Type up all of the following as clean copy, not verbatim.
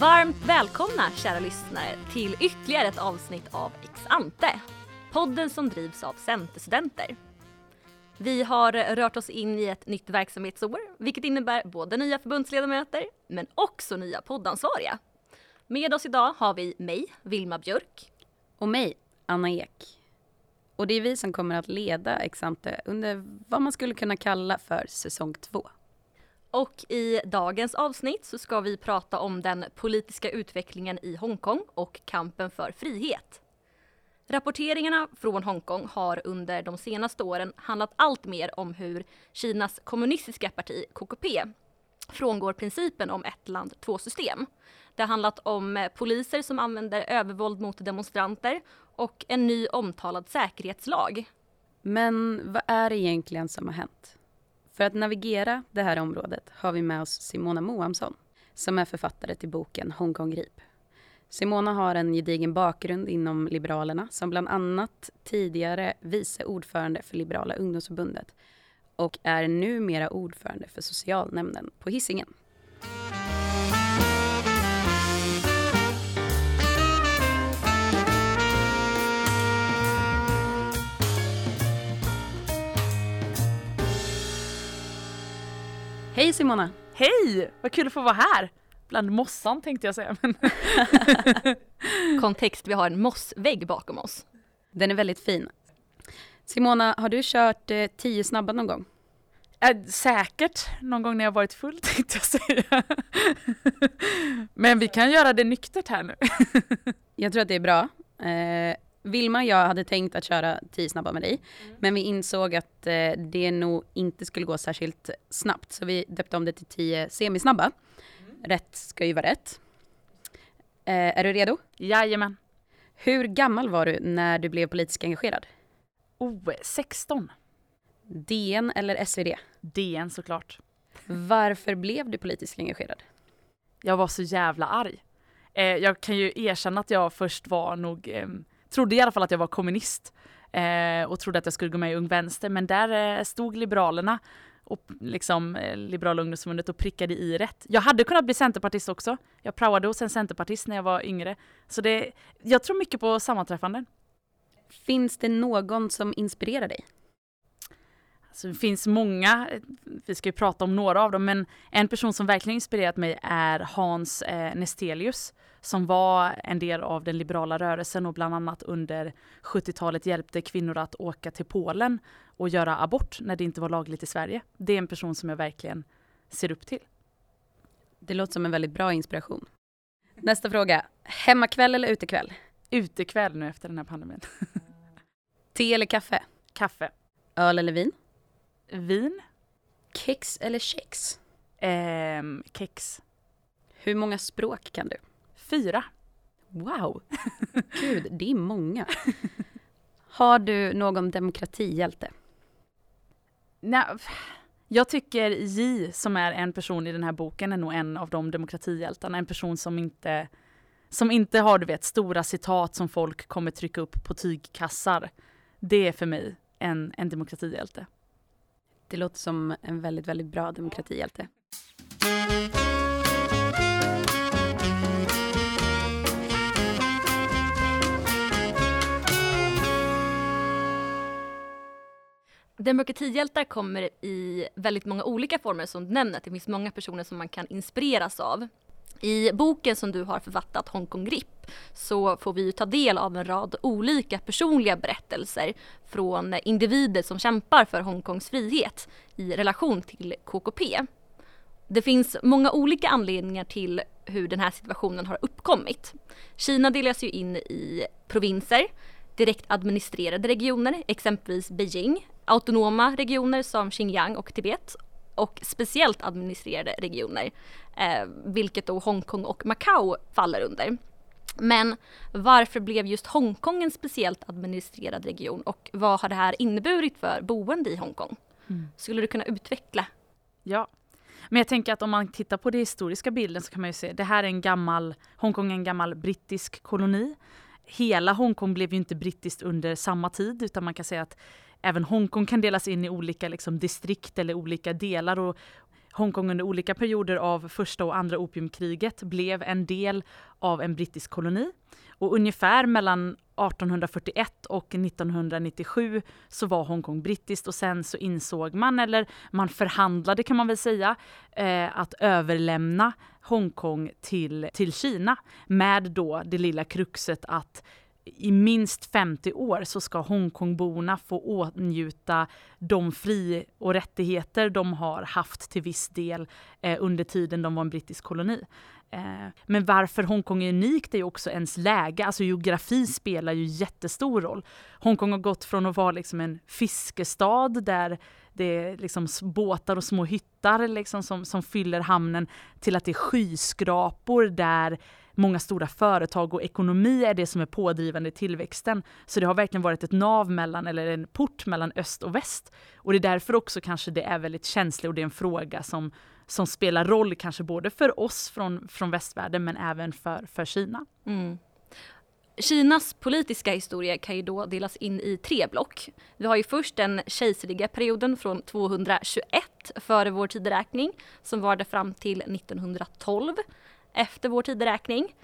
Varmt välkomna, kära lyssnare, till ytterligare ett avsnitt av Exante, podden som drivs av Centerstudenter. Vi har rört oss in i ett nytt verksamhetsår, vilket innebär både nya förbundsledamöter, men också nya poddansvariga. Med oss idag har vi mig, Vilma Björk. Och mig, Anna Ek. Och det är vi som kommer att leda Exante under vad man skulle kunna kalla för säsong 2. Och i dagens avsnitt så ska vi prata om den politiska utvecklingen i Hongkong och kampen för frihet. Rapporteringarna från Hongkong har under de senaste åren handlat allt mer om hur Kinas kommunistiska parti KKP frångår principen om ett land, två system. Det har handlat om poliser som använder övervåld mot demonstranter och en ny omtalad säkerhetslag. Men vad är det egentligen som har hänt? För att navigera det här området har vi med oss Simona Moamsson, som är författare till boken Hong Kong Grepp. Simona har en gedigen bakgrund inom Liberalerna, som bland annat tidigare vice ordförande för Liberala ungdomsförbundet och är numera ordförande för socialnämnden på Hisingen. Hej Simona! Hej! Vad kul att få vara här! Bland mossan tänkte jag säga. Kontext, vi har en mossvägg bakom oss. Den är väldigt fin. Simona, har du kört 10 snabba någon gång? Säkert. Någon gång när jag varit full tänkte jag säga. Men vi kan göra det nyktert här nu. Jag tror att det är bra. Vilma och jag hade tänkt att köra 10 snabba med dig. Mm. Men vi insåg att det nog inte skulle gå särskilt snabbt. Så vi döpte om det till 10 semisnabba. Mm. Rätt ska ju vara rätt. Är du redo? Jajamän. Hur gammal var du när du blev politiskt engagerad? 16. DN eller SvD? DN såklart. Varför blev du politiskt engagerad? Jag var så jävla arg. Jag kan ju erkänna att jag först var nog... trodde i alla fall att jag var kommunist och trodde att jag skulle gå med i Ung vänster. Men där stod Liberalerna och liksom Liberala ungdomsförbundet och prickade i rätt. Jag hade kunnat bli centerpartist också. Jag praoade hos en centerpartist när jag var yngre. Så jag tror mycket på sammanträffanden. Finns det någon som inspirerar dig? Alltså, det finns många. Vi ska ju prata om några av dem. Men en person som verkligen inspirerat mig är Hans Nestelius, som var en del av den liberala rörelsen och bland annat under 70-talet hjälpte kvinnor att åka till Polen och göra abort när det inte var lagligt i Sverige. Det är en person som jag verkligen ser upp till. Det låter som en väldigt bra inspiration. Nästa fråga. Hemmakväll eller utekväll? Utekväll nu efter den här pandemin. Te eller kaffe? Kaffe. Öl eller vin? Vin. Kex eller kex? Kex. Hur många språk kan du? 4. Wow. Gud, det är många. Har du någon demokratihjälte? Nej, jag tycker J, som är en person i den här boken, är nog en av de demokratihjältarna. En person som inte har, du vet, stora citat som folk kommer trycka upp på tygkassar. Det är för mig en demokratihjälte. Det låter som en väldigt, väldigt bra demokratihjälte. Demokratihjältar kommer i väldigt många olika former som du nämner. Det finns många personer som man kan inspireras av. I boken som du har författat, Hong Kong Grepp, så får vi ta del av en rad olika personliga berättelser från individer som kämpar för Hongkongs frihet i relation till KKP. Det finns många olika anledningar till hur den här situationen har uppkommit. Kina delas ju in i provinser, direkt administrerade regioner, exempelvis Beijing, autonoma regioner som Xinjiang och Tibet och speciellt administrerade regioner, vilket då Hongkong och Macau faller under. Men varför blev just Hongkong en speciellt administrerad region och vad har det här inneburit för boende i Hongkong? Mm. Skulle du kunna utveckla? Ja, men jag tänker att om man tittar på den historiska bilden så kan man ju se det här är Hongkong är en gammal brittisk koloni. Hela Hongkong blev ju inte brittiskt under samma tid, utan man kan säga att även Hongkong kan delas in i olika liksom, distrikt eller olika delar. Och Hongkong under olika perioder av första och andra opiumkriget blev en del av en brittisk koloni. Och ungefär mellan 1841 och 1997 så var Hongkong brittiskt, och sen så insåg man, eller man förhandlade kan man väl säga, att överlämna Hongkong till Kina, med då det lilla kruxet att i minst 50 år så ska Hongkongborna få åtnjuta de fri- och rättigheter de har haft till viss del under tiden de var en brittisk koloni. Men varför Hongkong är unikt är ju också ens läge. Alltså geografi spelar ju jättestor roll. Hongkong har gått från att vara liksom en fiskestad där det är liksom båtar och små hyttar liksom som fyller hamnen, till att det är skyskrapor där många stora företag och ekonomi är det som är pådrivande i tillväxten. Så det har verkligen varit ett nav mellan, eller en port mellan öst och väst. Och det är därför också kanske det är väldigt känsligt, och det är en fråga som spelar roll kanske både för oss från västvärlden, men även för Kina. Mm. Kinas politiska historia kan ju då delas in i tre block. Vi har ju först den kejserliga perioden från 221 före vår tideräkning, som varade fram till 1912 efter vår tideräkning.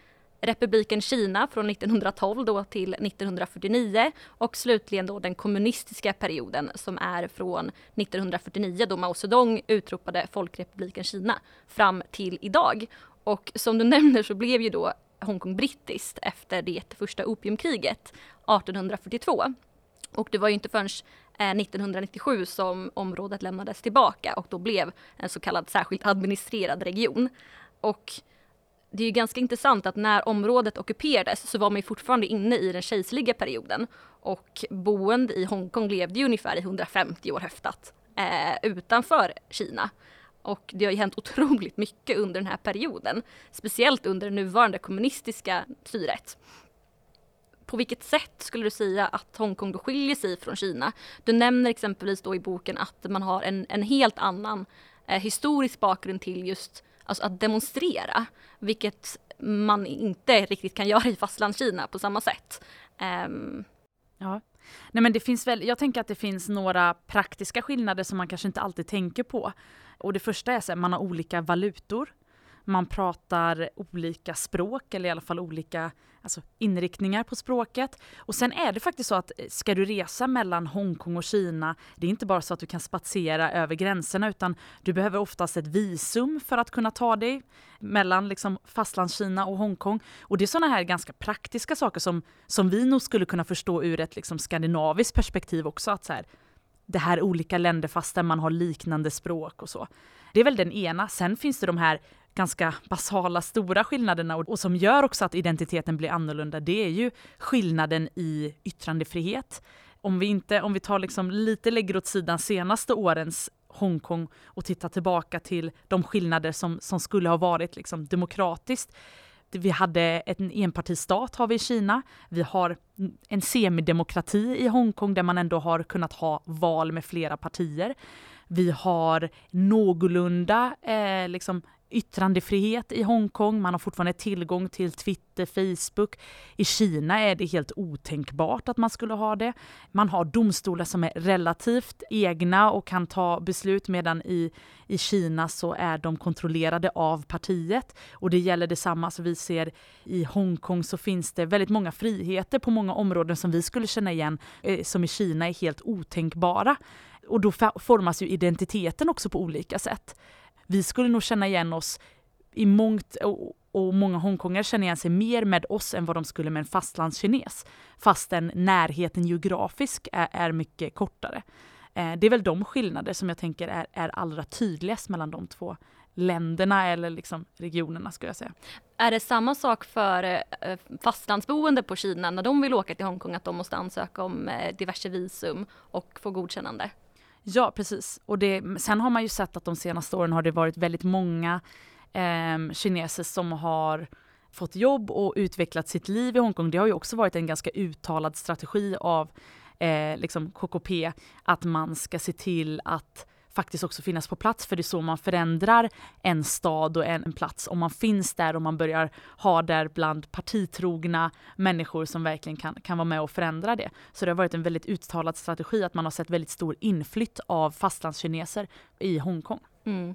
Republiken Kina från 1912 då till 1949, och slutligen då den kommunistiska perioden som är från 1949 då Mao Zedong utropade Folkrepubliken Kina fram till idag. Och som du nämner så blev ju då Hongkong brittiskt efter det första opiumkriget 1842. Och det var ju inte förrän 1997 som området lämnades tillbaka och då blev en så kallad särskilt administrerad region. Och det är ju ganska intressant att när området ockuperades så var man ju fortfarande inne i den kejserliga perioden, och boende i Hongkong levde ju ungefär i 150 år höftat utanför Kina. Och det har ju hänt otroligt mycket under den här perioden, speciellt under det nuvarande kommunistiska styret. På vilket sätt skulle du säga att Hongkong då skiljer sig från Kina? Du nämner exempelvis då i boken att man har en helt annan historisk bakgrund till just alltså att demonstrera, vilket man inte riktigt kan göra i fastlandskina på samma sätt. Ja. Nej, men det finns väl, jag tänker att det finns några praktiska skillnader som man kanske inte alltid tänker på. Och det första är att man har olika valutor. Man pratar olika språk, eller i alla fall olika inriktningar på språket. Och sen är det faktiskt så att ska du resa mellan Hongkong och Kina, det är inte bara så att du kan spatsera över gränserna, utan du behöver oftast ett visum för att kunna ta dig mellan liksom fastlandskina och Hongkong. Och det är sådana här ganska praktiska saker som vi nog skulle kunna förstå ur ett liksom skandinaviskt perspektiv också, att så här, det här är olika länder fast där man har liknande språk och så. Det är väl den ena. Sen finns det de här ganska basala stora skillnaderna, och som gör också att identiteten blir annorlunda, det är ju skillnaden i yttrandefrihet. Om vi tar liksom lite, lägger åt sidan senaste årens Hongkong och tittar tillbaka till de skillnader som skulle ha varit liksom demokratiskt. Vi hade en enpartistat har vi i Kina. Vi har en semidemokrati i Hongkong där man ändå har kunnat ha val med flera partier. Vi har någorlunda yttrandefrihet i Hongkong. Man har fortfarande tillgång till Twitter, Facebook. I Kina är det helt otänkbart att man skulle ha det. Man har domstolar som är relativt egna och kan ta beslut, medan i Kina så är de kontrollerade av partiet. Och det gäller detsamma som vi ser i Hongkong, så finns det väldigt många friheter på många områden som vi skulle känna igen, som i Kina är helt otänkbara. Och då formas ju identiteten också på olika sätt. Vi skulle nog känna igen oss i mångt, och många hongkongare känner igen sig mer med oss än vad de skulle med en fastlandskines. Fastän närheten geografisk är mycket kortare. Det är väl de skillnader som jag tänker är allra tydligast mellan de två länderna, eller liksom regionerna skulle jag säga. Är det samma sak för fastlandsboende på Kina när de vill åka till Hongkong, att de måste ansöka om diverse visum och få godkännande? Ja, precis. Och sen har man ju sett att de senaste åren har det varit väldigt många kineser som har fått jobb och utvecklat sitt liv i Hongkong. Det har ju också varit en ganska uttalad strategi av KKP att man ska se till att faktiskt också finnas på plats, för det är så man förändrar en stad och en plats. Om man finns där och man börjar ha där bland partitrogna människor som verkligen kan vara med och förändra det. Så det har varit en väldigt uttalad strategi att man har sett väldigt stor inflytt av fastlandskineser i Hongkong. Mm.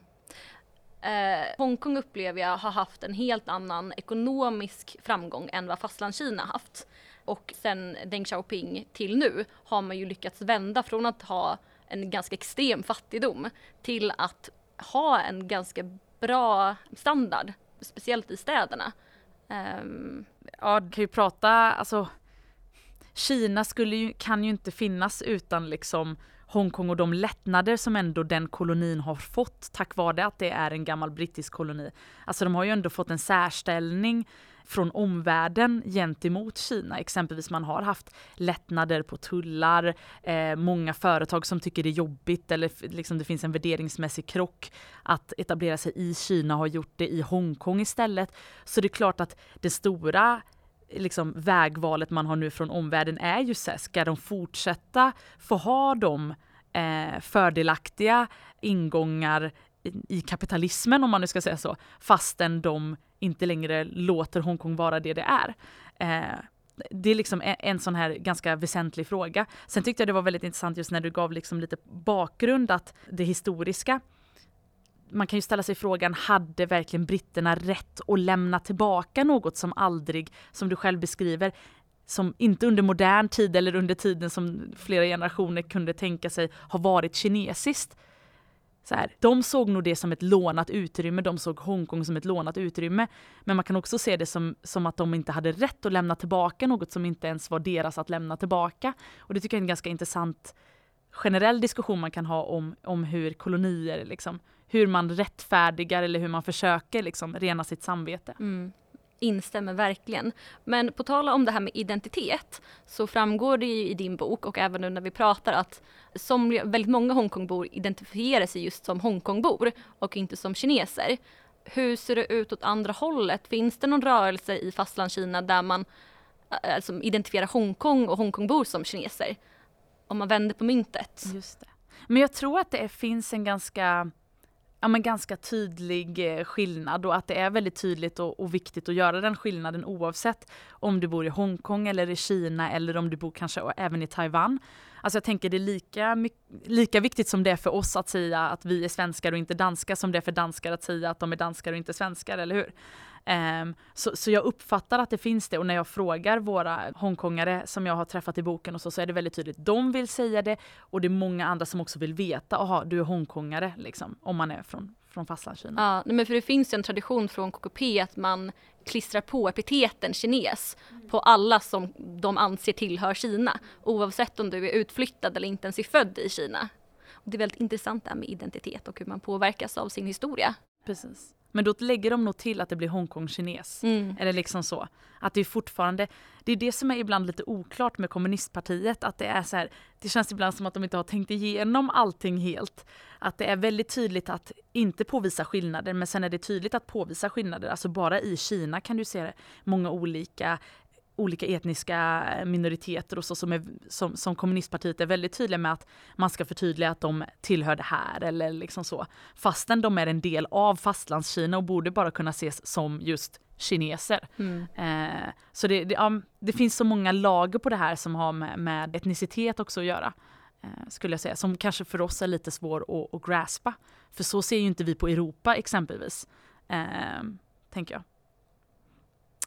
Hongkong upplever jag har haft en helt annan ekonomisk framgång än vad fastlandskina haft. Och sen Deng Xiaoping till nu har man ju lyckats vända från att ha en ganska extrem fattigdom till att ha en ganska bra standard, speciellt i städerna. Ja, du kan ju prata, alltså Kina kan ju inte finnas utan liksom Hongkong och de lättnader som ändå den kolonin har fått tack vare att det är en gammal brittisk koloni. Alltså de har ju ändå fått en särställning från omvärlden gentemot Kina. Exempelvis man har haft lättnader på tullar, många företag som tycker det är jobbigt eller liksom det finns en värderingsmässig krock att etablera sig i Kina har gjort det i Hongkong istället. Så det är klart att det stora liksom vägvalet man har nu från omvärlden är ju så här, ska de fortsätta få ha de fördelaktiga ingångar i kapitalismen om man nu ska säga så, fastän de inte längre låter Hongkong vara det är. Det är liksom en sån här ganska väsentlig fråga. Sen tyckte jag det var väldigt intressant just när du gav liksom lite bakgrund att det historiska. Man kan ju ställa sig frågan, hade verkligen britterna rätt att lämna tillbaka något som aldrig, som du själv beskriver, som inte under modern tid eller under tiden som flera generationer kunde tänka sig har varit kinesiskt? Så här, de såg nog det som ett lånat utrymme, de såg Hongkong som ett lånat utrymme, men man kan också se det som att de inte hade rätt att lämna tillbaka något som inte ens var deras att lämna tillbaka. Och det tycker jag är en ganska intressant generell diskussion man kan ha om hur kolonier liksom, hur man rättfärdigar eller hur man försöker liksom rena sitt samvete. Mm. Instämmer verkligen. Men på tal om det här med identitet så framgår det ju i din bok och även nu när vi pratar att som väldigt många Hongkongbor identifierar sig just som Hongkongbor och inte som kineser. Hur ser det ut åt andra hållet? Finns det någon rörelse i fastlandskina där man alltså, identifierar Hongkong och Hongkongbor som kineser? Om man vänder på myntet. Just det. Men jag tror att det finns en ganska tydlig skillnad och att det är väldigt tydligt och viktigt att göra den skillnaden oavsett om du bor i Hongkong eller i Kina eller om du bor kanske även i Taiwan. Alltså jag tänker det är lika viktigt som det är för oss att säga att vi är svenskar och inte danskar som det är för danskar att säga att de är danskar och inte svenskar, eller hur? Så jag uppfattar att det finns det och när jag frågar våra hongkongare som jag har träffat i boken och så är det väldigt tydligt. De vill säga det och det är många andra som också vill veta, aha, du är hongkongare liksom, om man är från fastlandskina. Ja, men för det finns ju en tradition från KKP att man klistrar på epiteten kines på alla som de anser tillhör Kina, oavsett om du är utflyttad eller inte ens är född i Kina. Och det är väldigt intressant där med identitet och hur man påverkas av sin historia. Precis. Men då lägger de nog till att det blir Hongkong-kines. Eller liksom så. Att det är fortfarande, det är det som är ibland lite oklart med kommunistpartiet. Att det är så här, det känns ibland som att de inte har tänkt igenom allting helt. Att det är väldigt tydligt att inte påvisa skillnader. Men sen är det tydligt att påvisa skillnader. Alltså bara i Kina kan du se många olika etniska minoriteter och så som kommunistpartiet är väldigt tydliga med att man ska förtydliga att de tillhör det här eller liksom så. Fastän de är en del av fastlandskina och borde bara kunna ses som just kineser. Så det finns så många lager på det här som har med etnicitet också att göra, skulle jag säga, som kanske för oss är lite svår att graspa. För så ser ju inte vi på Europa exempelvis, tänker jag.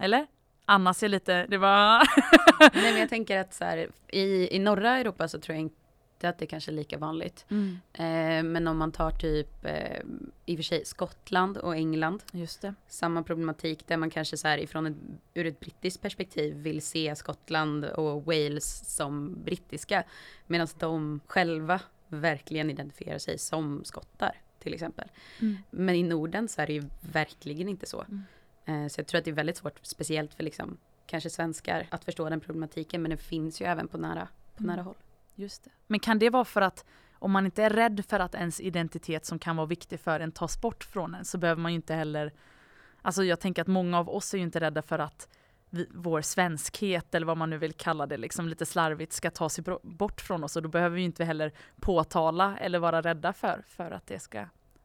Eller? Anna ser lite, det var... Nej, men jag tänker att så här, i norra Europa så tror jag inte att det kanske är lika vanligt. Men om man tar typ, i och för sig, Skottland och England. Just det. Samma problematik där man kanske så här, ur ett brittiskt perspektiv vill se Skottland och Wales som brittiska. Medan de själva verkligen identifierar sig som skottar, till exempel. Men i Norden så är det ju verkligen inte så. Så jag tror att det är väldigt svårt, speciellt för liksom, kanske svenskar, att förstå den problematiken. Men det finns ju även på nära håll. Just det. Men kan det vara för att om man inte är rädd för att ens identitet som kan vara viktig för en tas bort från en så behöver man ju inte heller... Alltså jag tänker att många av oss är ju inte rädda för att vår svenskhet eller vad man nu vill kalla det liksom, lite slarvigt ska tas bort från oss. Och då behöver vi ju inte heller påtala eller vara rädda för att det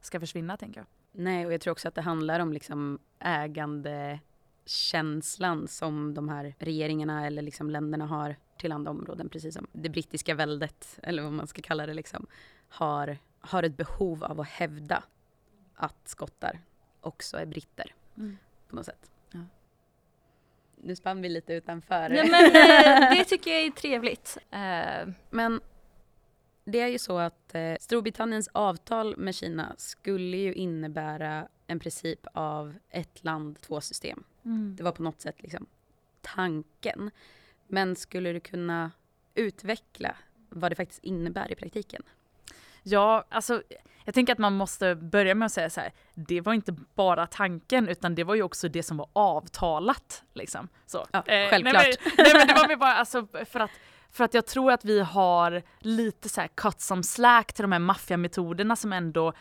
ska försvinna, tänker jag. Nej, och jag tror också att det handlar om liksom ägandekänslan som de här regeringarna eller liksom länderna har till andra områden, precis som det brittiska väldet, eller vad man ska kalla det, liksom, har ett behov av att hävda att skottar också är britter på något sätt. Ja. Nu spann vi lite utanför. Nej, men det tycker jag är trevligt. Men det är ju så att Storbritanniens avtal med Kina skulle ju innebära en princip av ett land, två system. Mm. Det var på något sätt liksom tanken. Men skulle du kunna utveckla vad det faktiskt innebär i praktiken? Ja, alltså jag tänker att man måste börja med att säga så här, det var inte bara tanken utan det var ju också det som var avtalat liksom. Så. Ja, självklart. Nej men det var mer bara alltså för att jag tror att vi har lite så här cut some slack till de här maffiametoderna som ändå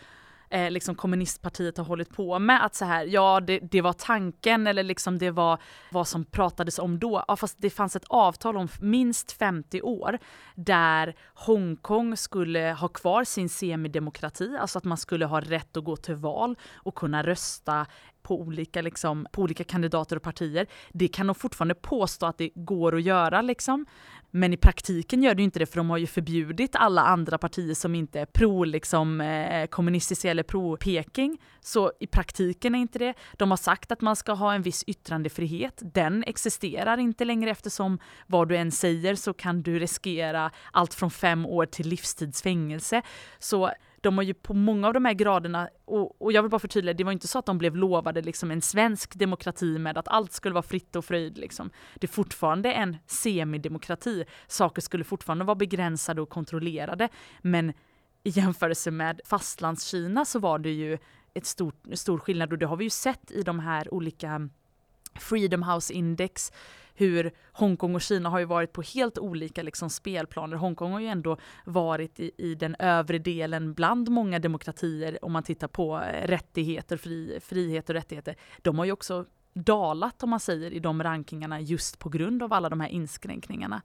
liksom kommunistpartiet har hållit på med att så här, ja det var tanken eller liksom det var vad som pratades om då. Ja, fast det fanns ett avtal om minst 50 år där Hongkong skulle ha kvar sin semidemokrati, alltså att man skulle ha rätt att gå till val och kunna rösta på olika kandidater och partier. Det kan de fortfarande påstå att det går att göra liksom. Men i praktiken gör det ju inte det, för de har ju förbjudit alla andra partier som inte är kommunistiska eller pro-Peking. Så i praktiken är inte det. De har sagt att man ska ha en viss yttrandefrihet. Den existerar inte längre eftersom vad du än säger så kan du riskera allt från 5 år till livstidsfängelse. Så de har ju på många av de här graderna, och jag vill bara förtydliga, det var inte så att de blev lovade liksom en svensk demokrati med att allt skulle vara fritt och fröjd. Liksom. Det är fortfarande en semidemokrati. Saker skulle fortfarande vara begränsade och kontrollerade. Men i jämförelse med fastlandskina så var det ju en stor skillnad. Och det har vi ju sett i de här olika Freedom House-index, hur Hongkong och Kina har ju varit på helt olika liksom spelplaner. Hongkong har ju ändå varit i den övre delen bland många demokratier om man tittar på rättigheter, frihet och rättigheter. De har ju också dalat om man säger i de rankingarna just på grund av alla de här inskränkningarna.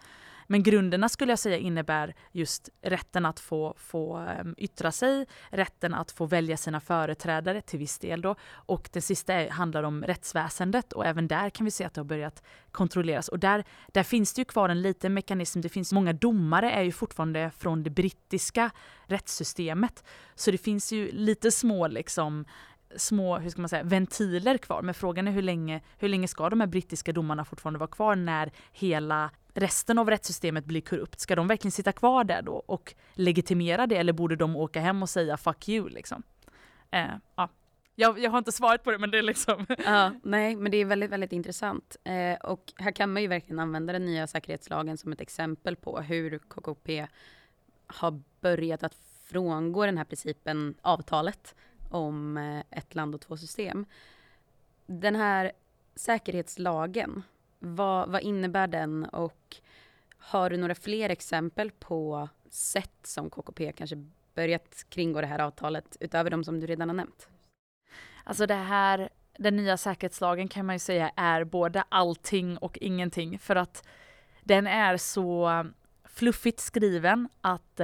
Men grunderna skulle jag säga innebär just rätten att få yttra sig, rätten att få välja sina företrädare till viss del då, och det sista handlar om rättsväsendet, och även där kan vi se att det har börjat kontrolleras, och där finns det ju kvar en liten mekanism. Det finns många domare är ju fortfarande från det brittiska rättssystemet, så det finns ju lite små hur ska man säga, ventiler kvar. Men frågan är hur länge ska de här brittiska domarna fortfarande vara kvar när hela resten av rättssystemet blir korrupt? Ska de verkligen sitta kvar där då och legitimera det, eller borde de åka hem och säga fuck you liksom? Ja. Jag har inte svarat på det, men det är liksom... nej, men det är väldigt, väldigt intressant. Och här kan man ju verkligen använda den nya säkerhetslagen som ett exempel på hur KKP har börjat att frångå den här principen, avtalet om ett land och två system. Den här säkerhetslagen, vad innebär den, och har du några fler exempel på sätt som KKP kanske börjat kringgå det här avtalet utöver de som du redan har nämnt? Alltså den nya säkerhetslagen kan man ju säga är både allting och ingenting, för att den är så fluffigt skriven att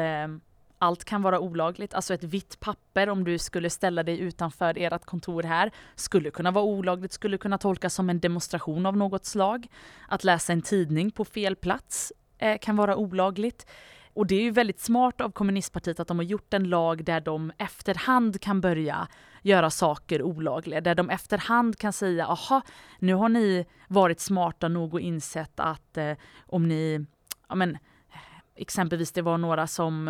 allt kan vara olagligt. Alltså ett vitt papper, om du skulle ställa dig utanför ert kontor här, skulle kunna vara olagligt, skulle kunna tolkas som en demonstration av något slag. Att läsa en tidning på fel plats kan vara olagligt. Och det är ju väldigt smart av kommunistpartiet att de har gjort en lag där de efterhand kan börja göra saker olagliga. Där de efterhand kan säga, aha, nu har ni varit smarta nog och insett att om ni... Ja, men, exempelvis det var några som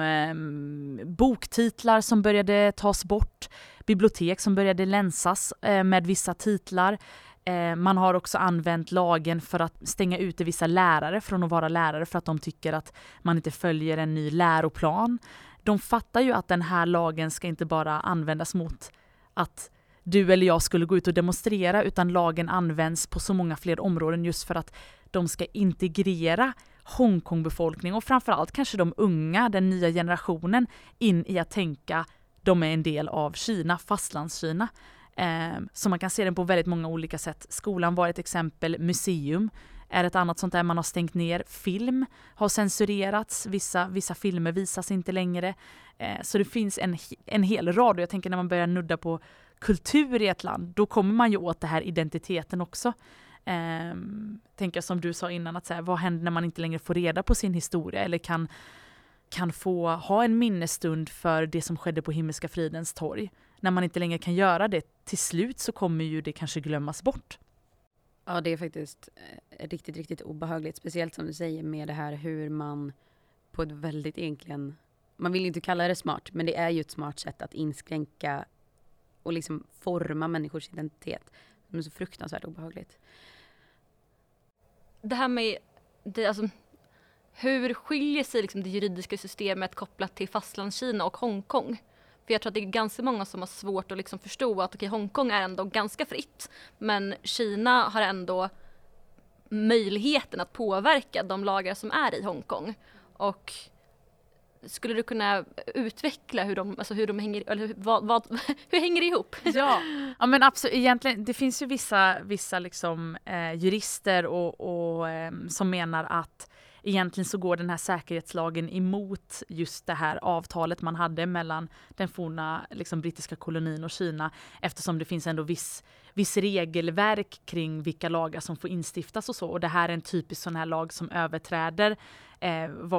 boktitlar som började tas bort, bibliotek som började länsas med vissa titlar. Man har också använt lagen för att stänga ute vissa lärare från att vara lärare för att de tycker att man inte följer en ny läroplan. De fattar ju att den här lagen ska inte bara användas mot att du eller jag skulle gå ut och demonstrera, utan lagen används på så många fler områden just för att de ska integrera Hongkong-befolkning och framförallt kanske de unga, den nya generationen, in i att tänka de är en del av Kina, fastlandskina. Så man kan se den på väldigt många olika sätt. Skolan var ett exempel, museum är ett annat sånt där man har stängt ner. Film har censurerats, vissa filmer visas inte längre. Så det finns en hel rad, och jag tänker när man börjar nudda på kultur i ett land, då kommer man ju åt det här identiteten också. Tänker som du sa innan, att så här, vad händer när man inte längre får reda på sin historia eller kan kan få ha en minnesstund för det som skedde på Himmelska Fridens torg. När man inte längre kan göra det, till slut så kommer ju det kanske glömmas bort. Ja, det är faktiskt riktigt, riktigt obehagligt. Speciellt som du säger med det här hur man på ett väldigt egentligen... Man vill ju inte kalla det smart, men det är ju ett smart sätt att inskränka och liksom forma människors identitet. Det är så fruktansvärt obehagligt. Det här med... Det, alltså, hur skiljer sig liksom det juridiska systemet kopplat till fastlandskina och Hongkong? För jag tror att det är ganska många som har svårt att liksom förstå att okej, Hongkong är ändå ganska fritt. Men Kina har ändå möjligheten att påverka de lagar som är i Hongkong. Och skulle du kunna utveckla hur de hänger ihop? Ja, men absolut. Egentligen, det finns ju vissa liksom, jurister och som menar att egentligen så går den här säkerhetslagen emot just det här avtalet man hade mellan den forna liksom, brittiska kolonin och Kina, eftersom det finns ändå viss regelverk kring vilka lagar som får instiftas och så. Och det här är en typisk sån här lag som överträder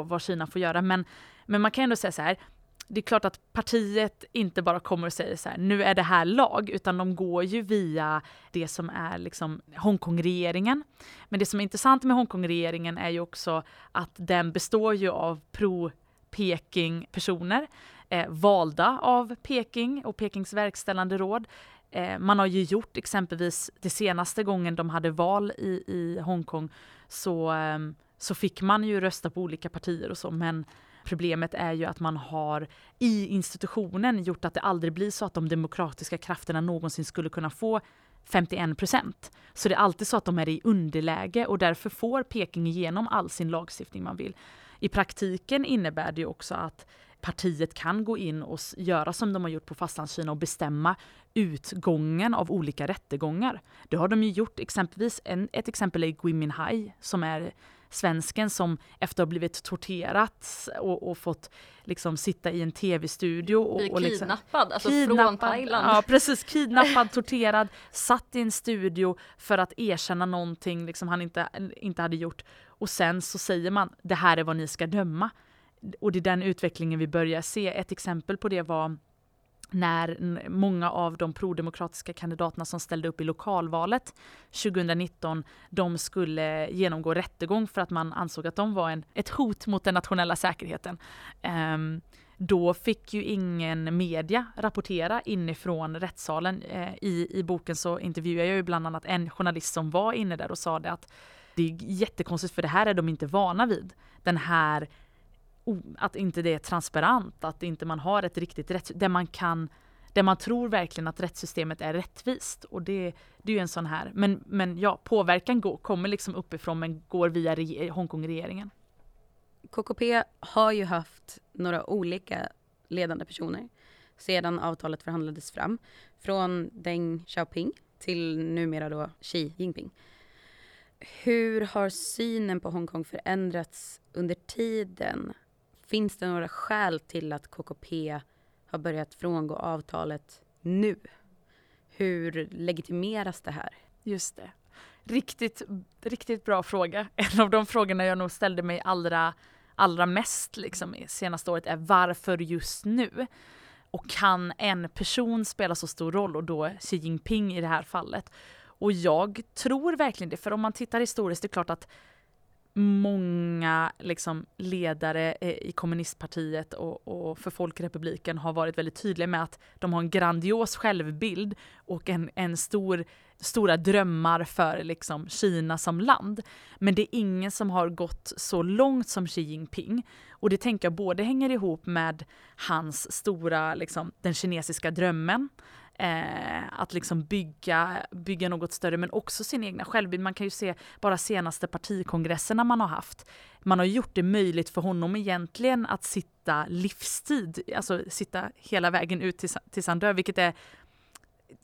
vad Kina får göra. Men man kan ändå säga så här, det är klart att partiet inte bara kommer och säger så här, nu är det här lag, utan de går ju via det som är liksom Hongkong-regeringen. Men det som är intressant med Hongkong-regeringen är ju också att den består ju av pro-Peking-personer, valda av Peking och Pekings verkställande råd. Man har ju gjort exempelvis det senaste gången de hade val i Hongkong så fick man ju rösta på olika partier och så, men problemet är ju att man har i institutionen gjort att det aldrig blir så att de demokratiska krafterna någonsin skulle kunna få 51%. Så det är alltid så att de är i underläge och därför får Peking igenom all sin lagstiftning man vill. I praktiken innebär det ju också att partiet kan gå in och göra som de har gjort på fastlandskina och bestämma utgången av olika rättegångar. Det har de ju gjort exempelvis, ett exempel är Guiminhai som är svensken som efter att ha blivit torterat och fått liksom sitta i en tv-studio och liksom, kidnappad från Thailand. Ja, precis. Kidnappad, torterad, satt i en studio för att erkänna någonting liksom han inte hade gjort. Och sen så säger man, det här är vad ni ska döma. Och det är den utvecklingen vi börjar se. Ett exempel på det var när många av de prodemokratiska kandidaterna som ställde upp i lokalvalet 2019, de skulle genomgå rättegång för att man ansåg att de var ett hot mot den nationella säkerheten. Då fick ju ingen media rapportera inifrån rättssalen. I boken så intervjuade jag ju bland annat en journalist som var inne där och sa det att det är jättekonstigt för det här är de inte vana vid. Den här... att inte det är transparent, att inte man har ett riktigt rätt där man tror verkligen att rättssystemet är rättvist, och det är ju en sån här men ja, påverkan kommer liksom uppifrån men går via Hongkong-regeringen. KKP har ju haft några olika ledande personer sedan avtalet förhandlades fram, från Deng Xiaoping till numera då Xi Jinping. Hur har synen på Hongkong förändrats under tiden? Finns det några skäl till att KKP har börjat frångå avtalet nu? Hur legitimeras det här? Just det. Riktigt, riktigt bra fråga. En av de frågorna jag nog ställde mig allra mest liksom, i senaste året är varför just nu? Och kan en person spela så stor roll, och då Xi Jinping i det här fallet? Och jag tror verkligen det, för om man tittar historiskt, det är klart att många liksom, ledare i kommunistpartiet och för Folkrepubliken har varit väldigt tydliga med att de har en grandios självbild och en stora drömmar för liksom, Kina som land. Men det är ingen som har gått så långt som Xi Jinping. Och det tänker jag både hänger ihop med hans stora, liksom, den kinesiska drömmen, att liksom bygga något större, men också sin egna självbild. Man kan ju se bara senaste partikongresserna man har haft. Man har gjort det möjligt för honom egentligen att sitta livstid, alltså sitta hela vägen ut tills han dör, vilket är,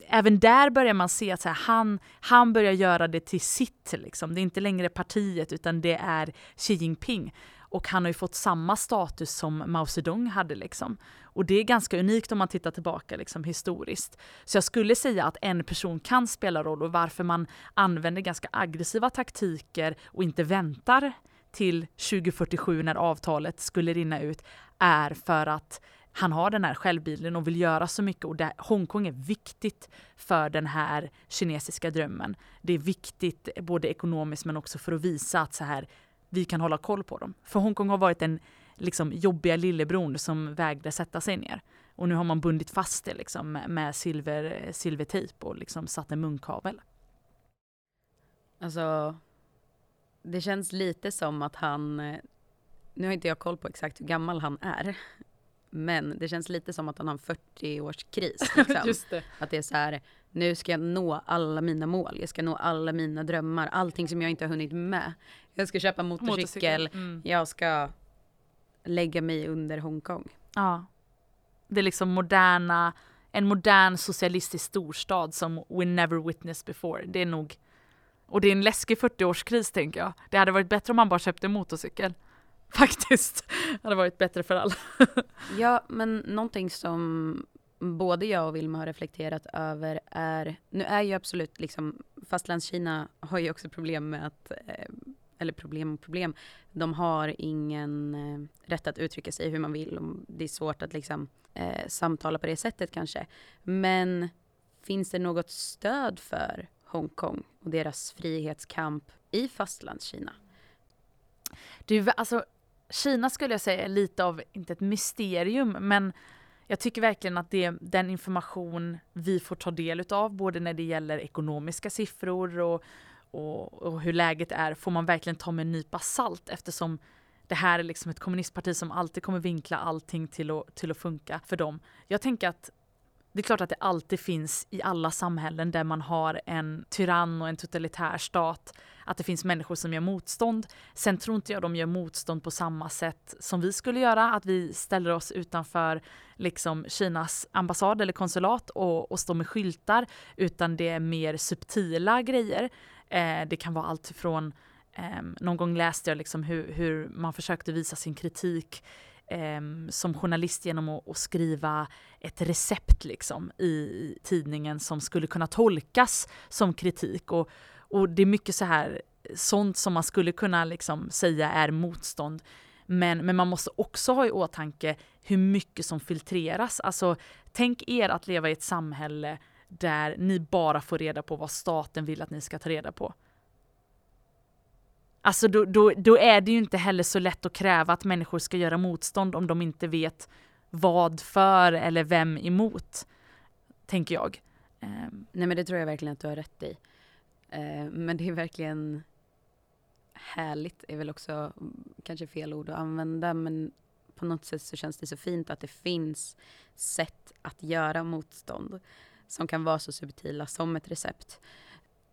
även där börjar man se att så här, han börjar göra det till sitt liksom. Det är inte längre partiet utan det är Xi Jinping. Och han har ju fått samma status som Mao Zedong hade. Liksom. Och det är ganska unikt om man tittar tillbaka liksom, historiskt. Så jag skulle säga att en person kan spela roll, och varför man använder ganska aggressiva taktiker och inte väntar till 2047 när avtalet skulle rinna ut är för att han har den här självbilden och vill göra så mycket. Och där, Hongkong är viktigt för den här kinesiska drömmen. Det är viktigt både ekonomiskt men också för att visa att så här, vi kan hålla koll på dem. För Hongkong har varit en liksom, jobbiga lillebron som vägde sätta sig ner. Och nu har man bundit fast det liksom, med silvertejp och liksom, satt en munkhavel. Alltså, det känns lite som att han... Nu har inte jag koll på exakt hur gammal han är. Men det känns lite som att han har en 40-årskris. Liksom. Just det. Att det är så här, nu ska jag nå alla mina mål. Jag ska nå alla mina drömmar. Allting som jag inte har hunnit med. Jag ska köpa motorcykel. Mm. Jag ska lägga mig under Hongkong. Ja. Det är liksom en modern socialistisk storstad som we never witnessed before. Det är nog... Och det är en läskig 40-årskris, tänker jag. Det hade varit bättre om man bara köpte en motorcykel. Faktiskt. Det hade varit bättre för alla. Ja, men någonting som både jag och Vilma har reflekterat över är... Nu är ju absolut liksom... Fastlandskina har ju också problem med att... Eller problem. De har ingen rätt att uttrycka sig hur man vill. Det är svårt att liksom samtala på det sättet kanske. Men finns det något stöd för Hongkong och deras frihetskamp i fastlandskina? Alltså, Kina skulle jag säga är lite av, inte ett mysterium, men jag tycker verkligen att det, den information vi får ta del av, både när det gäller ekonomiska siffror och hur läget är, får man verkligen ta med en nypa salt, eftersom det här är liksom ett kommunistparti som alltid kommer vinkla allting till att funka för dem. Jag tänker att det är klart att det alltid finns i alla samhällen där man har en tyrann och en totalitär stat att det finns människor som gör motstånd. Sen tror inte jag de gör motstånd på samma sätt som vi skulle göra, att vi ställer oss utanför liksom Kinas ambassad eller konsulat och står med skyltar, utan det är mer subtila grejer. Det kan vara allt från, någon gång läste jag liksom hur man försökte visa sin kritik som journalist genom att skriva ett recept liksom i tidningen som skulle kunna tolkas som kritik, och det är mycket så här, sånt som man skulle kunna liksom säga är motstånd, men man måste också ha i åtanke hur mycket som filtreras. Alltså, tänk er att leva i ett samhälle där ni bara får reda på vad staten vill att ni ska ta reda på. Alltså då är det ju inte heller så lätt att kräva att människor ska göra motstånd om de inte vet vad för eller vem emot, tänker jag. Nej, men det tror jag verkligen att du har rätt i. Men det är verkligen härligt, är väl också kanske fel ord att använda, men på något sätt så känns det så fint att det finns sätt att göra motstånd som kan vara så subtila som ett recept.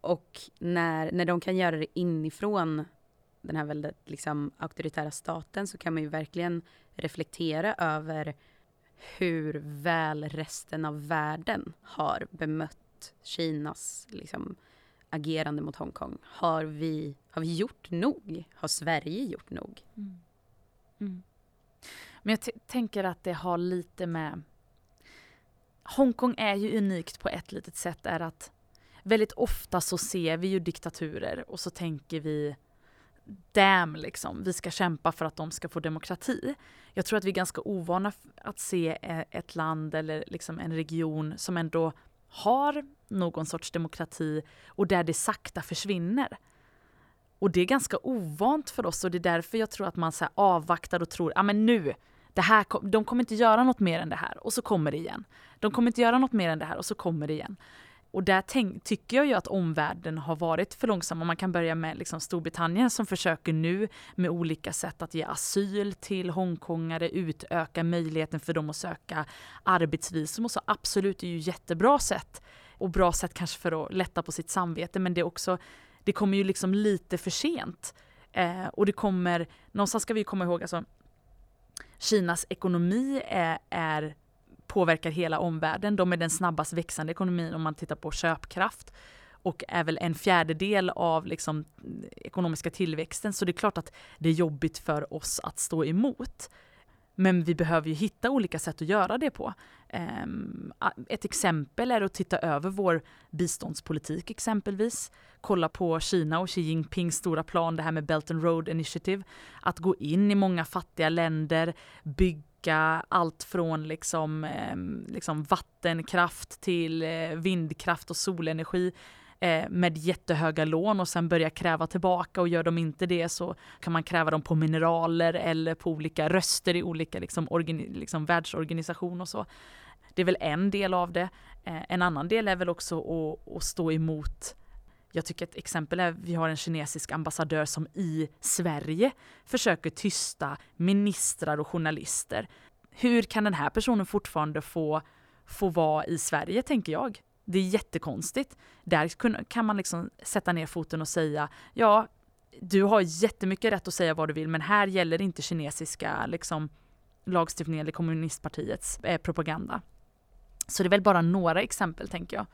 Och när de kan göra det inifrån den här väldigt liksom auktoritära staten, så kan man ju verkligen reflektera över hur väl resten av världen har bemött Kinas liksom agerande mot Hongkong. Har vi gjort nog? Har Sverige gjort nog? Mm. Mm. Men jag tänker att det har lite med... Hongkong är ju unikt på ett litet sätt, är att väldigt ofta så ser vi ju diktaturer och så tänker vi damn liksom, vi ska kämpa för att de ska få demokrati. Jag tror att vi är ganska ovana att se ett land eller liksom en region som ändå har någon sorts demokrati och där det sakta försvinner. Och det är ganska ovant för oss, och det är därför jag tror att man så här avvaktar och tror, ja men nu, det här, de kommer inte göra något mer än det här, och så kommer det igen. De kommer inte göra något mer än det här, och så kommer det igen. Och där tycker jag ju att omvärlden har varit för långsam. Och man kan börja med liksom Storbritannien som försöker nu med olika sätt att ge asyl till hongkongare, utöka möjligheten för dem att söka arbetsvisum. Och så absolut, det är ju jättebra sätt. Och bra sätt kanske för att lätta på sitt samvete. Men det är också, det kommer ju liksom lite för sent. Och det kommer, någonstans ska vi komma ihåg, alltså, Kinas ekonomi är påverkar hela omvärlden. De är den snabbast växande ekonomin om man tittar på köpkraft, och är väl 1/4 av liksom ekonomiska tillväxten, så det är klart att det är jobbigt för oss att stå emot. Men vi behöver ju hitta olika sätt att göra det på. Ett exempel är att titta över vår biståndspolitik exempelvis. Kolla på Kina och Xi Jinpings stora plan, det här med Belt and Road Initiative. Att gå in i många fattiga länder, bygga allt från liksom vattenkraft till vindkraft och solenergi med jättehöga lån och sen börja kräva tillbaka, och gör de inte det så kan man kräva dem på mineraler eller på olika röster i olika liksom världsorganisation och så. Det är väl en del av det. En annan del är väl också att stå emot. Jag tycker ett exempel är att vi har en kinesisk ambassadör som i Sverige försöker tysta ministrar och journalister. Hur kan den här personen fortfarande få vara i Sverige, tänker jag? Det är jättekonstigt. Där kan man liksom sätta ner foten och säga, ja, du har jättemycket rätt att säga vad du vill, men här gäller inte kinesiska liksom lagstiftning eller kommunistpartiets propaganda. Så det är väl bara några exempel, tänker jag,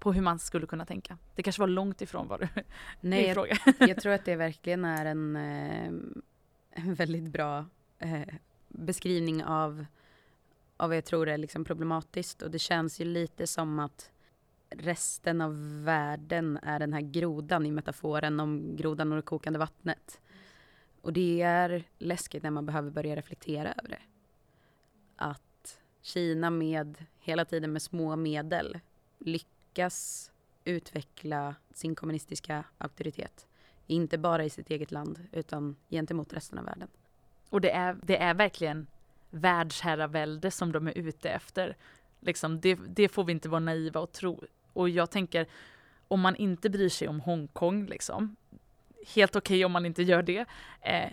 på hur man skulle kunna tänka. Det kanske var långt ifrån vad du Nej, fråga. Jag tror att det verkligen är en väldigt bra beskrivning av vad jag tror är liksom problematiskt, och det känns ju lite som att resten av världen är den här grodan i metaforen om grodan och det kokande vattnet. Och det är läskigt när man behöver börja reflektera över det. Att Kina hela tiden med små medel lyckas utveckla sin kommunistiska auktoritet. Inte bara i sitt eget land utan gentemot resten av världen. Och det är verkligen världsherravälde som de är ute efter. Liksom, det får vi inte vara naiva och tro. Och jag tänker, om man inte bryr sig om Hongkong, liksom, helt okej om man inte gör det,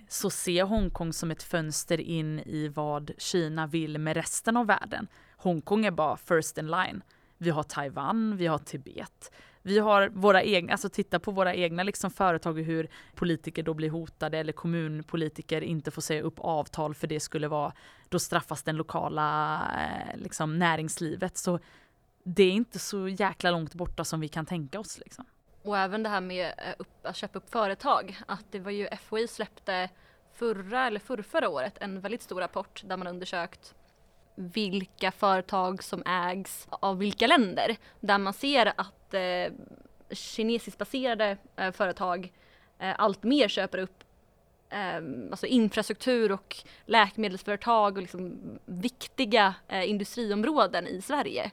så ser Hongkong som ett fönster in i vad Kina vill med resten av världen. Hongkong är bara first in line. Vi har Taiwan, vi har Tibet. Vi har våra egna, alltså titta på våra egna liksom företag och hur politiker då blir hotade, eller kommunpolitiker inte får säga upp avtal för det skulle vara, då straffas den lokala liksom näringslivet. Så det är inte så jäkla långt borta som vi kan tänka oss liksom. Och även det här med att köpa upp företag, att det var ju FOI släppte förrförra året en väldigt stor rapport där man undersökt vilka företag som ägs av vilka länder, där man ser att kinesiskt baserade företag allt mer köper upp alltså infrastruktur och läkemedelsföretag och liksom viktiga industriområden i Sverige.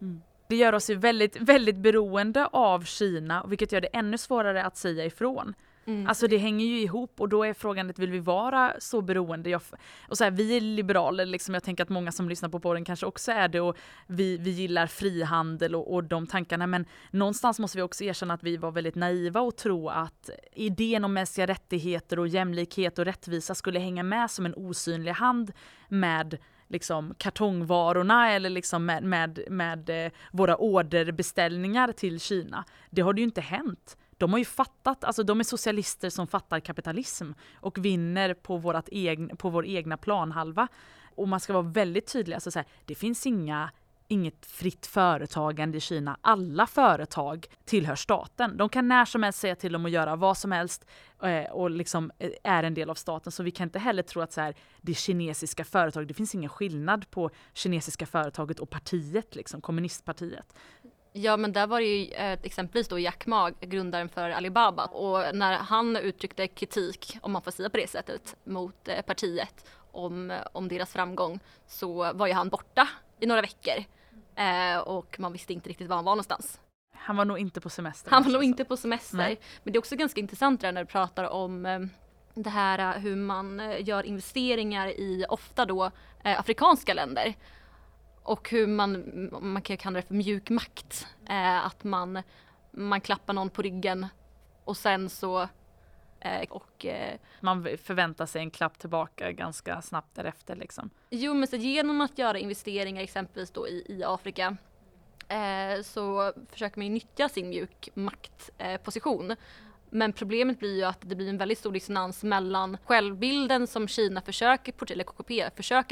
Mm. Det gör oss ju väldigt, väldigt beroende av Kina, vilket gör det ännu svårare att säga ifrån. Mm. Alltså det hänger ju ihop, och då är frågan, vill vi vara så beroende? Och så här, vi är liberaler, liksom, jag tänker att många som lyssnar på podden kanske också är det, och vi gillar frihandel och de tankarna, men någonstans måste vi också erkänna att vi var väldigt naiva och tro att idén om mänskliga rättigheter och jämlikhet och rättvisa skulle hänga med som en osynlig hand med liksom kartongvarorna eller liksom med våra orderbeställningar till Kina. Det har det ju inte hänt. De har ju fattat, alltså de är socialister som fattar kapitalism och vinner på vår egna planhalva. Och man ska vara väldigt tydlig, alltså så här, det finns inget fritt företagande i Kina. Alla företag tillhör staten. De kan när som helst säga till dem att göra vad som helst och liksom är en del av staten. Så vi kan inte heller tro att så här, det är kinesiska företag. Det finns ingen skillnad på kinesiska företaget och partiet, liksom, kommunistpartiet. Ja, men där var det ju exempelvis då Jack Ma, grundaren för Alibaba, och när han uttryckte kritik, om man får säga på det sättet, mot partiet om deras framgång, så var ju han borta i några veckor och man visste inte riktigt var han var någonstans. Han var nog inte på semester. Nej. Men det är också ganska intressant när du pratar om det här hur man gör investeringar i ofta då afrikanska länder. Och hur man kan kalla det för mjuk makt. Att man klappar någon på ryggen och sen så... man förväntar sig en klapp tillbaka ganska snabbt därefter. Liksom. Jo, men så genom att göra investeringar exempelvis då i Afrika så försöker man ju nyttja sin mjuk maktposition. Men problemet blir ju att det blir en väldigt stor dissonans mellan självbilden som Kina försöker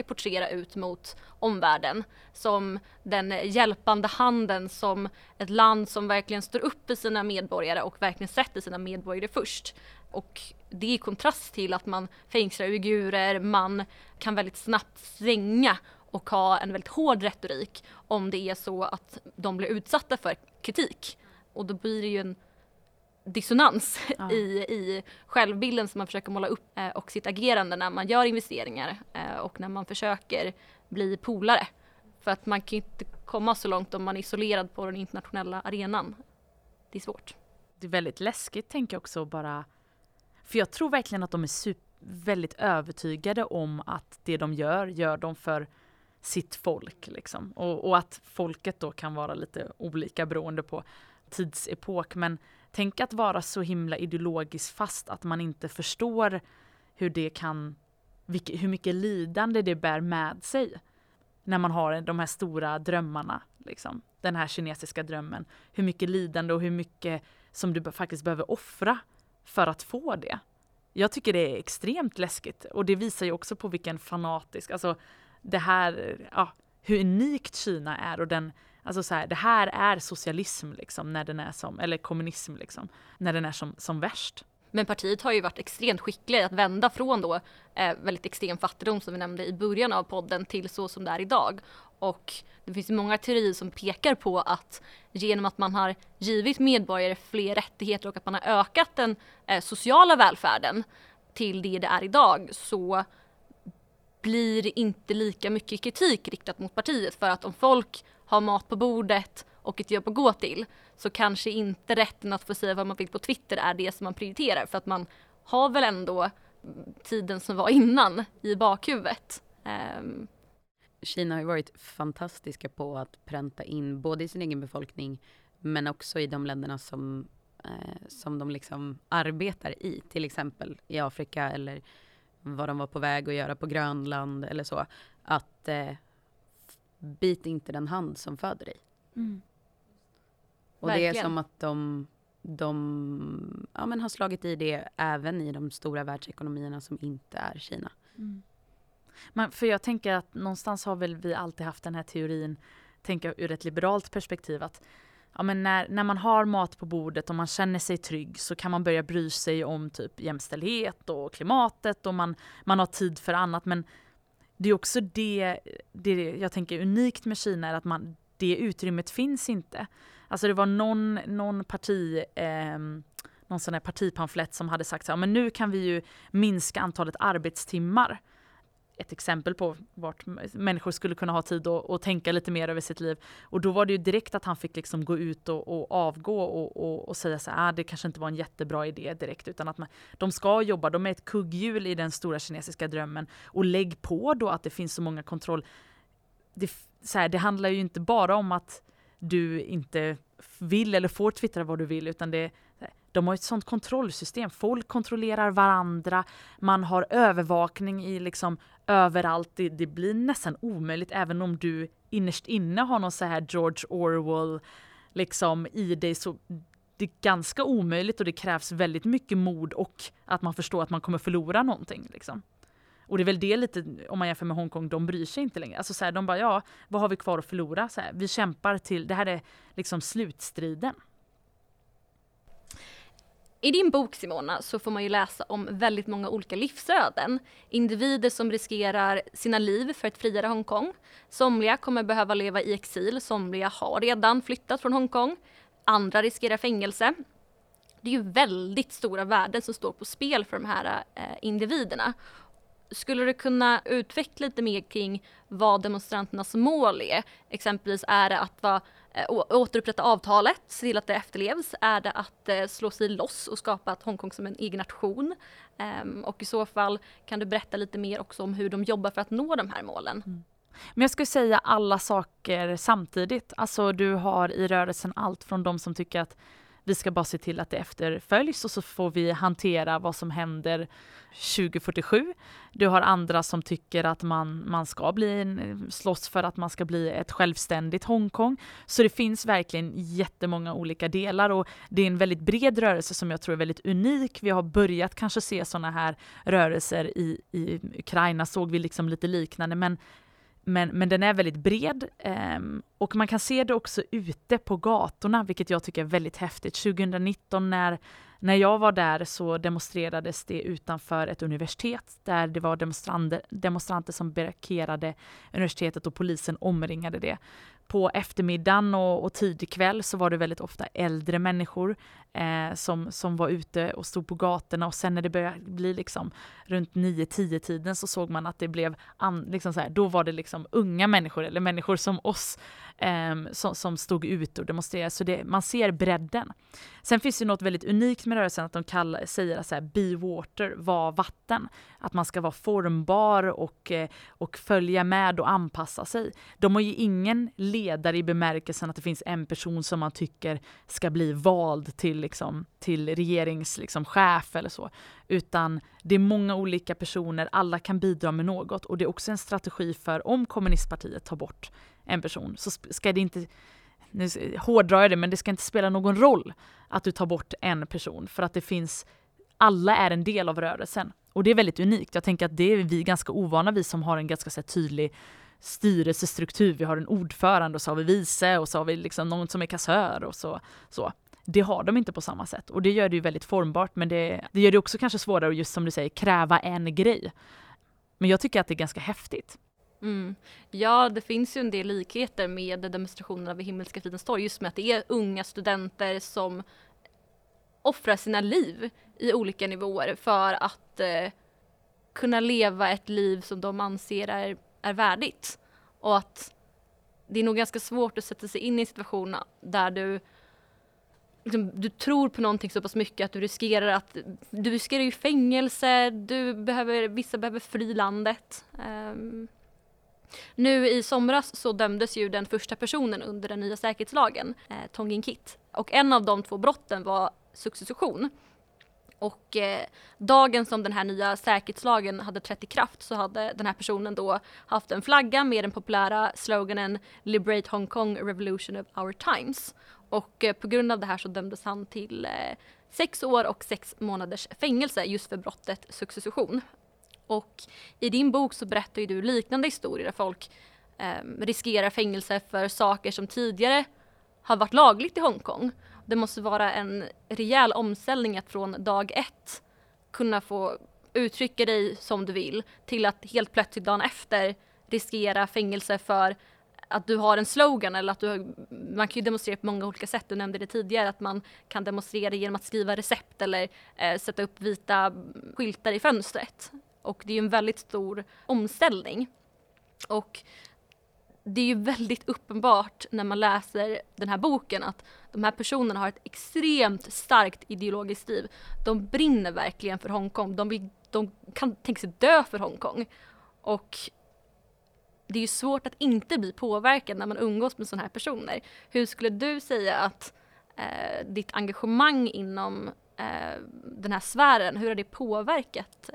porträttera ut mot omvärlden. Som den hjälpande handen, som ett land som verkligen står upp i sina medborgare och verkligen sätter sina medborgare först. Och det är i kontrast till att man fängslar uigurer, man kan väldigt snabbt svänga och ha en väldigt hård retorik om det är så att de blir utsatta för kritik. Och då blir det ju en dissonans i självbilden som man försöker måla upp och sitt agerande när man gör investeringar och när man försöker bli polare. För att man kan inte komma så långt om man är isolerad på den internationella arenan. Det är svårt. Det är väldigt läskigt, tänker jag också bara. För jag tror verkligen att de är väldigt övertygade om att det de gör de för sitt folk. Liksom. Och att folket då kan vara lite olika beroende på tidsepok. Men tänk att vara så himla ideologiskt fast att man inte förstår hur mycket lidande det bär med sig. När man har de här stora drömmarna, liksom, den här kinesiska drömmen. Hur mycket lidande och hur mycket som du faktiskt behöver offra för att få det. Jag tycker det är extremt läskigt. Och det visar ju också på vilken fanatisk, alltså det här, ja, hur unikt Kina är. Och den, alltså så här, det här är socialism, liksom, när den är som, eller kommunism, liksom, när den är som värst. Men partiet har ju varit extremt skicklig att vända från då väldigt extrem fattigdom som vi nämnde i början av podden till så som det är idag. Och det finns ju många teorier som pekar på att genom att man har givit medborgare fler rättigheter och att man har ökat den sociala välfärden till det är idag, så blir det inte lika mycket kritik riktat mot partiet. För att om folk har mat på bordet och ett jobb att gå till, så kanske inte rätten att få säga vad man vill på Twitter är det som man prioriterar. För att man har väl ändå tiden som var innan i bakhuvudet. Kina har ju varit fantastiska på att pränta in både i sin egen befolkning men också i de länderna som de liksom arbetar i. Till exempel i Afrika eller vad de var på väg att göra på Grönland eller så. Att bit inte den hand som föder dig. Mm. Och verkligen. Det är som att de ja, men har slagit i det även i de stora världsekonomierna som inte är Kina. Mm. Men för jag tänker att någonstans har väl vi alltid haft den här teorin, tänker jag ur ett liberalt perspektiv, att ja, men när man har mat på bordet och man känner sig trygg så kan man börja bry sig om typ jämställdhet och klimatet och man har tid för annat. Men det är också det jag tänker unikt med Kina är att det utrymmet finns inte. Alltså det var någon sån här partipamflett som hade sagt så här, men nu kan vi ju minska antalet arbetstimmar. Ett exempel på vart människor skulle kunna ha tid att tänka lite mer över sitt liv. Och då var det ju direkt att han fick liksom gå ut och avgå och säga så här, det kanske inte var en jättebra idé direkt, utan att de ska jobba, de är ett kugghjul i den stora kinesiska drömmen. Och lägg på då att det finns så många kontroll. Det handlar ju inte bara om att du inte vill eller får twittra vad du vill, utan de har ett sånt kontrollsystem. Folk kontrollerar varandra, man har övervakning i liksom överallt. Det blir nästan omöjligt, även om du innerst inne har någon så här George Orwell liksom i dig, så det är ganska omöjligt och det krävs väldigt mycket mod och att man förstår att man kommer förlora någonting liksom. Och det är väl det lite, om man jämför med Hongkong, de bryr sig inte längre. Alltså så här, de bara, ja, vad har vi kvar att förlora? Så här, vi kämpar till, det här är liksom slutstriden. I din bok, Simona, så får man ju läsa om väldigt många olika livsöden. Individer som riskerar sina liv för ett friare Hongkong. Somliga kommer behöva leva i exil, somliga har redan flyttat från Hongkong. Andra riskerar fängelse. Det är ju väldigt stora värden som står på spel för de här individerna. Skulle du kunna utveckla lite mer kring vad demonstranternas mål är? Exempelvis, är det att återupprätta avtalet, se till att det efterlevs? Är det att slå sig loss och skapa att Hongkong som en egen nation? Och i så fall kan du berätta lite mer också om hur de jobbar för att nå de här målen. Mm. Men jag skulle säga alla saker samtidigt. Alltså du har i rörelsen allt från de som tycker att vi ska bara se till att det efterföljs och så får vi hantera vad som händer 2047. Du har andra som tycker att man ska slåss för att man ska bli ett självständigt Hongkong. Så det finns verkligen jättemånga olika delar och det är en väldigt bred rörelse som jag tror är väldigt unik. Vi har börjat kanske se sådana här rörelser i Ukraina, såg vi liksom lite liknande, men den är väldigt bred och man kan se det också ute på gatorna, vilket jag tycker är väldigt häftigt. 2019 när När jag var där så demonstrerades det utanför ett universitet där det var demonstranter som barrikerade universitetet och polisen omringade det. På eftermiddagen och tidig kväll så var det väldigt ofta äldre människor som var ute och stod på gatorna, och sen när det började bli liksom runt 9-10 tiden så såg man att det blev liksom så här, då var det liksom unga människor eller människor som oss som stod ut och demonstrerade, så det, man ser bredden. Sen finns det något väldigt unikt med rörelsen att de säger så här, be water, var vatten, att man ska vara formbar och följa med och anpassa sig. De har ju ingen ledare i bemärkelsen att det finns en person som man tycker ska bli vald till regeringschef eller så, utan det är många olika personer, alla kan bidra med något, och det är också en strategi för om kommunistpartiet tar bort en person så ska det inte, nu hårdrar jag det, men det ska inte spela någon roll att du tar bort en person, för att det finns, alla är en del av rörelsen, och det är väldigt unikt. Jag tänker att det är vi ganska ovana, vi som har en ganska så här tydlig styrelsestruktur, vi har en ordförande och så har vi vice och så har vi någon som är kassör och så. Det har de inte på samma sätt, och det gör det ju väldigt formbart, men det gör det också kanske svårare att, just som du säger, kräva en grej. Men jag tycker att det är ganska häftigt. Mm. Ja, det finns ju en del likheter med demonstrationerna vid Himmelska Fridens torg, just med att det är unga studenter som offrar sina liv i olika nivåer för att kunna leva ett liv som de anser är värdigt, och att det är nog ganska svårt att sätta sig in i en situation där du tror på någonting så pass mycket att du riskerar ju fängelse, vissa behöver fly landet. Nu i somras så dömdes ju den första personen under den nya säkerhetslagen, Tong In-kit, och en av de två brotten var succession. Och dagen som den här nya säkerhetslagen hade trätt i kraft så hade den här personen då haft en flagga med den populära sloganen Liberate Hong Kong, Revolution of Our Times. Och på grund av det här så dömdes han till 6 år och 6 månaders fängelse just för brottet succession. Och i din bok så berättar ju du liknande historier där folk riskerar fängelse för saker som tidigare har varit lagligt i Hongkong. Det måste vara en rejäl omställning att från dag 1 kunna få uttrycka dig som du vill till att helt plötsligt dagen efter riskera fängelse för att du har en slogan, eller att man kan ju demonstrera på många olika sätt. Du nämnde det tidigare att man kan demonstrera genom att skriva recept eller sätta upp vita skyltar i fönstret. Och det är ju en väldigt stor omställning. Och det är ju väldigt uppenbart när man läser den här boken att de här personerna har ett extremt starkt ideologiskt driv. De brinner verkligen för Hongkong. De kan tänka sig dö för Hongkong. Och det är ju svårt att inte bli påverkad när man umgås med sådana här personer. Hur skulle du säga att ditt engagemang inom den här sfären, hur har det påverkat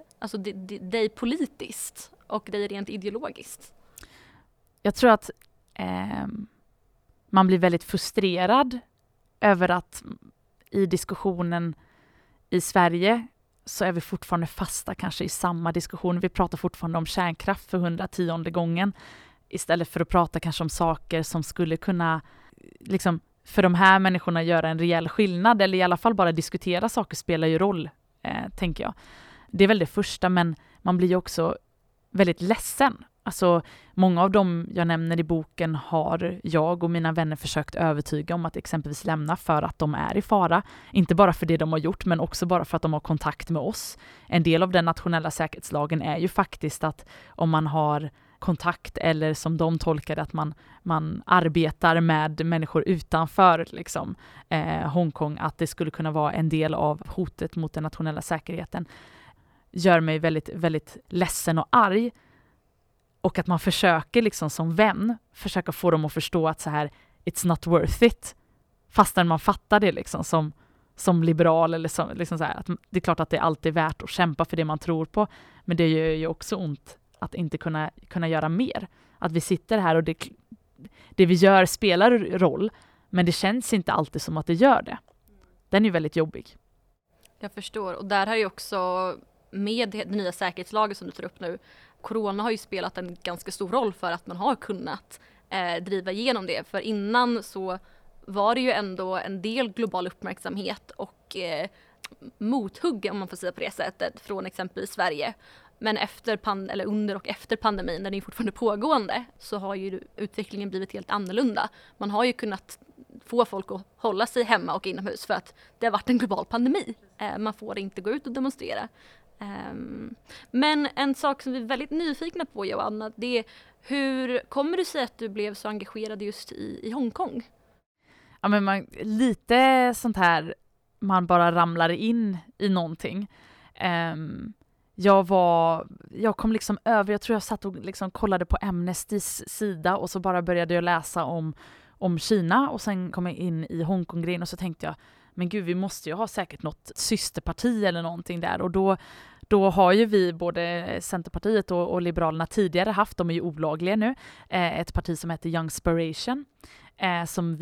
dig politiskt och dig rent ideologiskt? Jag tror att man blir väldigt frustrerad över att i diskussionen i Sverige så är vi fortfarande fasta kanske i samma diskussion. Vi pratar fortfarande om kärnkraft för 110:e gången istället för att prata kanske om saker som skulle kunna för de här människorna göra en rejäl skillnad, eller i alla fall bara diskutera saker spelar ju roll, tänker jag. Det är väl det första, men man blir ju också väldigt ledsen. Många av dem jag nämner i boken har jag och mina vänner försökt övertyga om att exempelvis lämna för att de är i fara. Inte bara för det de har gjort, men också bara för att de har kontakt med oss. En del av den nationella säkerhetslagen är ju faktiskt att om man har kontakt, eller som de tolkar att man arbetar med människor utanför Hongkong, att det skulle kunna vara en del av hotet mot den nationella säkerheten, gör mig väldigt, väldigt ledsen och arg. Och att man försöker som vän försöka få dem att förstå att så här, it's not worth it. Fastän man fattar det som liberal eller som, så här, att det är klart att det alltid är värt att kämpa för det man tror på. Men det gör ju också ont att inte kunna göra mer. Att vi sitter här och det vi gör spelar roll, men det känns inte alltid som att det gör det. Den är ju väldigt jobbig. Jag förstår. Och där har ju också med den nya säkerhetslagen som du tar upp nu, corona har ju spelat en ganska stor roll för att man har kunnat driva igenom det. För innan så var det ju ändå en del global uppmärksamhet och mothugg, om man får säga på det sättet, från exempelvis Sverige. Men efter under och efter pandemin, den är fortfarande pågående, så har ju utvecklingen blivit helt annorlunda. Man har ju kunnat få folk att hålla sig hemma och inomhus för att det har varit en global pandemi. Man får inte gå ut och demonstrera. Men en sak som vi är väldigt nyfikna på, Joanna, det är hur kommer det sig att du blev så engagerad just i Hongkong? Ja, men lite sånt här, man bara ramlar in i någonting. Jag kom liksom över, jag tror jag satt och liksom kollade på Amnestys sida och så bara började jag läsa om Kina och sen kom jag in i Hongkong-grejen och så tänkte jag, men gud, vi måste ju ha säkert något systerparti eller någonting där. Och då har ju vi både Centerpartiet och Liberalerna tidigare haft, de är ju olagliga nu, ett parti som heter Youngspiration, som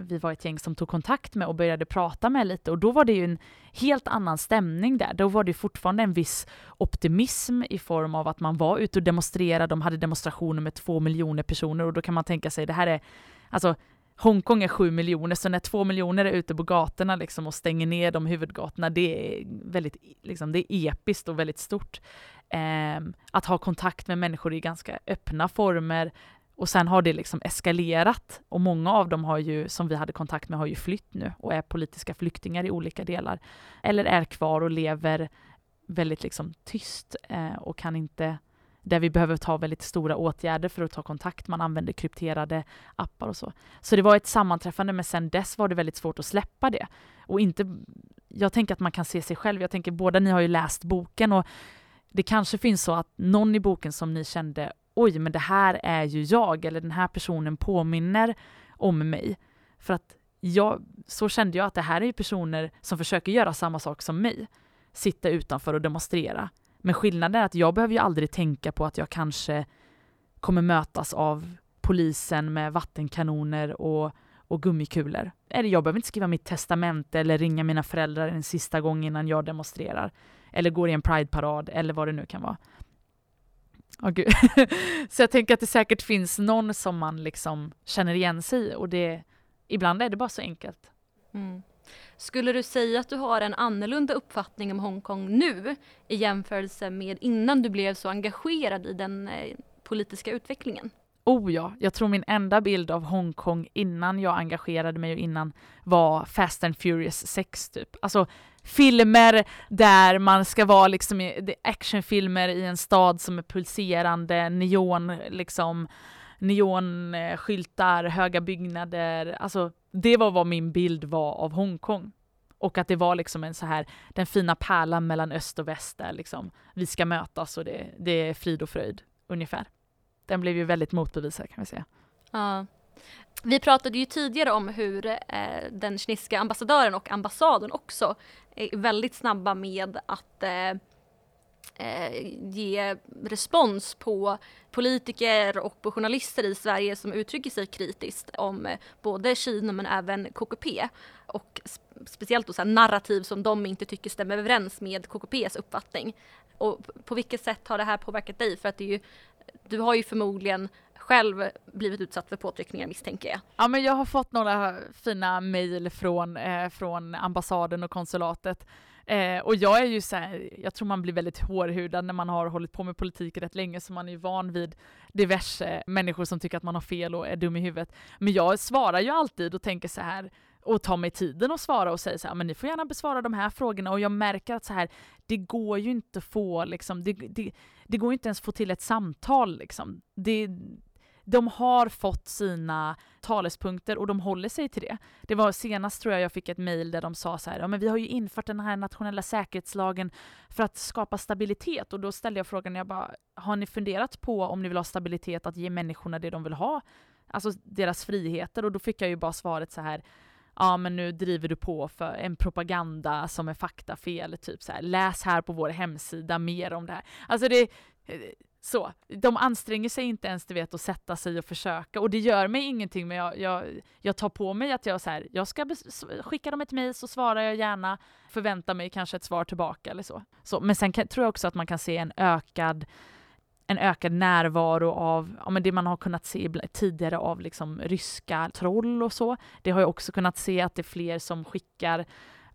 vi var ett gäng som tog kontakt med och började prata med lite. Och då var det ju en helt annan stämning där. Då var det fortfarande en viss optimism i form av att man var ute och demonstrerade. De hade demonstrationer med 2 miljoner personer och då kan man tänka sig, det här är... Alltså, Hongkong är 7 miljoner, så när 2 miljoner är ute på gatorna liksom och stänger ner de huvudgatorna, det är väldigt liksom, det är episkt och väldigt stort. Att ha kontakt med människor i ganska öppna former, och sen har det liksom eskalerat, och många av dem har ju, som vi hade kontakt med, har ju flytt nu och är politiska flyktingar i olika delar eller är kvar och lever väldigt liksom tyst och kan inte, där vi behöver ta väldigt stora åtgärder för att ta kontakt. Man använder krypterade appar och så. Så det var ett sammanträffande, men sen dess var det väldigt svårt att släppa det. Och inte, jag tänker att man kan se sig själv. Jag tänker, båda ni har ju läst boken, och det kanske finns så att någon i boken som ni kände, oj, men det här är ju jag, eller den här personen påminner om mig. För att så kände jag att det här är ju personer som försöker göra samma sak som mig. Sitta utanför och demonstrera. Men skillnaden är att jag behöver ju aldrig tänka på att jag kanske kommer mötas av polisen med vattenkanoner och gummikulor. Eller jag behöver inte skriva mitt testamente eller ringa mina föräldrar en sista gång innan jag demonstrerar. Eller går i en Pride-parad eller vad det nu kan vara. Oh, Gud. Så jag tänker att det säkert finns någon som man liksom känner igen sig i. Och ibland är det bara så enkelt. Mm. Skulle du säga att du har en annorlunda uppfattning om Hongkong nu i jämförelse med innan du blev så engagerad i den politiska utvecklingen? Oh ja, jag tror min enda bild av Hongkong innan jag engagerade mig och innan var Fast and Furious 6 typ. Alltså filmer där man ska vara liksom actionfilmer i en stad som är pulserande, neon liksom, neonskyltar, höga byggnader, alltså det var vad min bild var av Hongkong. Och att det var liksom en så här, den fina pärlan mellan öst och väst där liksom, vi ska mötas och det är frid och fröjd ungefär. Den blev ju väldigt motbevisad, kan vi säga. Ja. Vi pratade ju tidigare om hur den kinesiska ambassadören och ambassaden också är väldigt snabba med att ge respons på politiker och på journalister i Sverige som uttrycker sig kritiskt om både Kina men även KKP, och speciellt då så här narrativ som de inte tycker stämmer överens med KKPs uppfattning. Och på vilket sätt har det här påverkat dig? För att det är ju, du har ju förmodligen själv blivit utsatt för påtryckningar, misstänker jag. Ja, men jag har fått några fina mejl från ambassaden och konsulatet. Och jag är ju så här, jag tror man blir väldigt hårhudad när man har hållit på med politik rätt länge, så man är ju van vid diverse människor som tycker att man har fel och är dum i huvudet. Men jag svarar ju alltid och tänker så här, och tar mig tiden och svara och säger så här, men ni får gärna besvara de här frågorna. Och jag märker att så här, det går ju inte att få liksom, det går inte ens få till ett samtal liksom. De har fått sina talespunkter och de håller sig till det. Det var senast, tror jag fick ett mejl där de sa så här, ja, men vi har ju infört den här nationella säkerhetslagen för att skapa stabilitet. Och då ställde jag frågan, jag bara, har ni funderat på om ni vill ha stabilitet, att ge människorna det de vill ha? Alltså deras friheter. Och då fick jag ju bara svaret så här, ja, men nu driver du på för en propaganda som är faktafel, typ så här, läs här på vår hemsida mer om det här. Alltså det... Så, de anstränger sig inte ens, du vet, att sätta sig och försöka. Och det gör mig ingenting, men jag tar på mig att jag så här, jag ska skicka dem ett mejl, så svarar jag gärna, förväntar mig kanske ett svar tillbaka eller så. Men sen tror jag också att man kan se en ökad närvaro av, ja, men det man har kunnat se tidigare av liksom ryska troll och så. Det har jag också kunnat se, att det är fler som skickar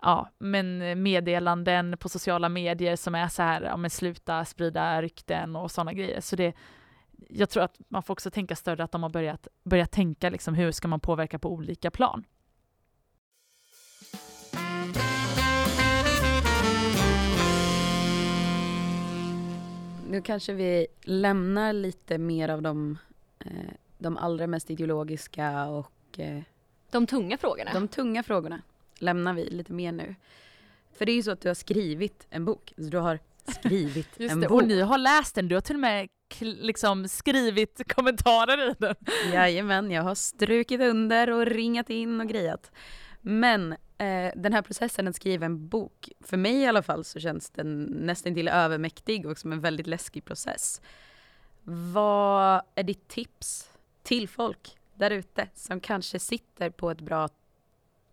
ja, men meddelanden på sociala medier som är så här, ja, men sluta sprida rykten och sådana grejer. Så det, jag tror att man får också tänka större, att de har börjat tänka liksom, hur ska man påverka på olika plan. Nu kanske vi lämnar lite mer av de allra mest ideologiska och... de tunga frågorna. De tunga frågorna lämnar vi lite mer nu. För det är ju så att du har skrivit en bok. Du har skrivit en bok. Och ni har läst den. Du har till och med liksom skrivit kommentarer i den. Jajamän, jag har strukit under och ringat in och grejat. Men den här processen att skriva en bok, för mig i alla fall, så känns den nästan till övermäktig och som en väldigt läskig process. Vad är ditt tips till folk där ute som kanske sitter på ett bra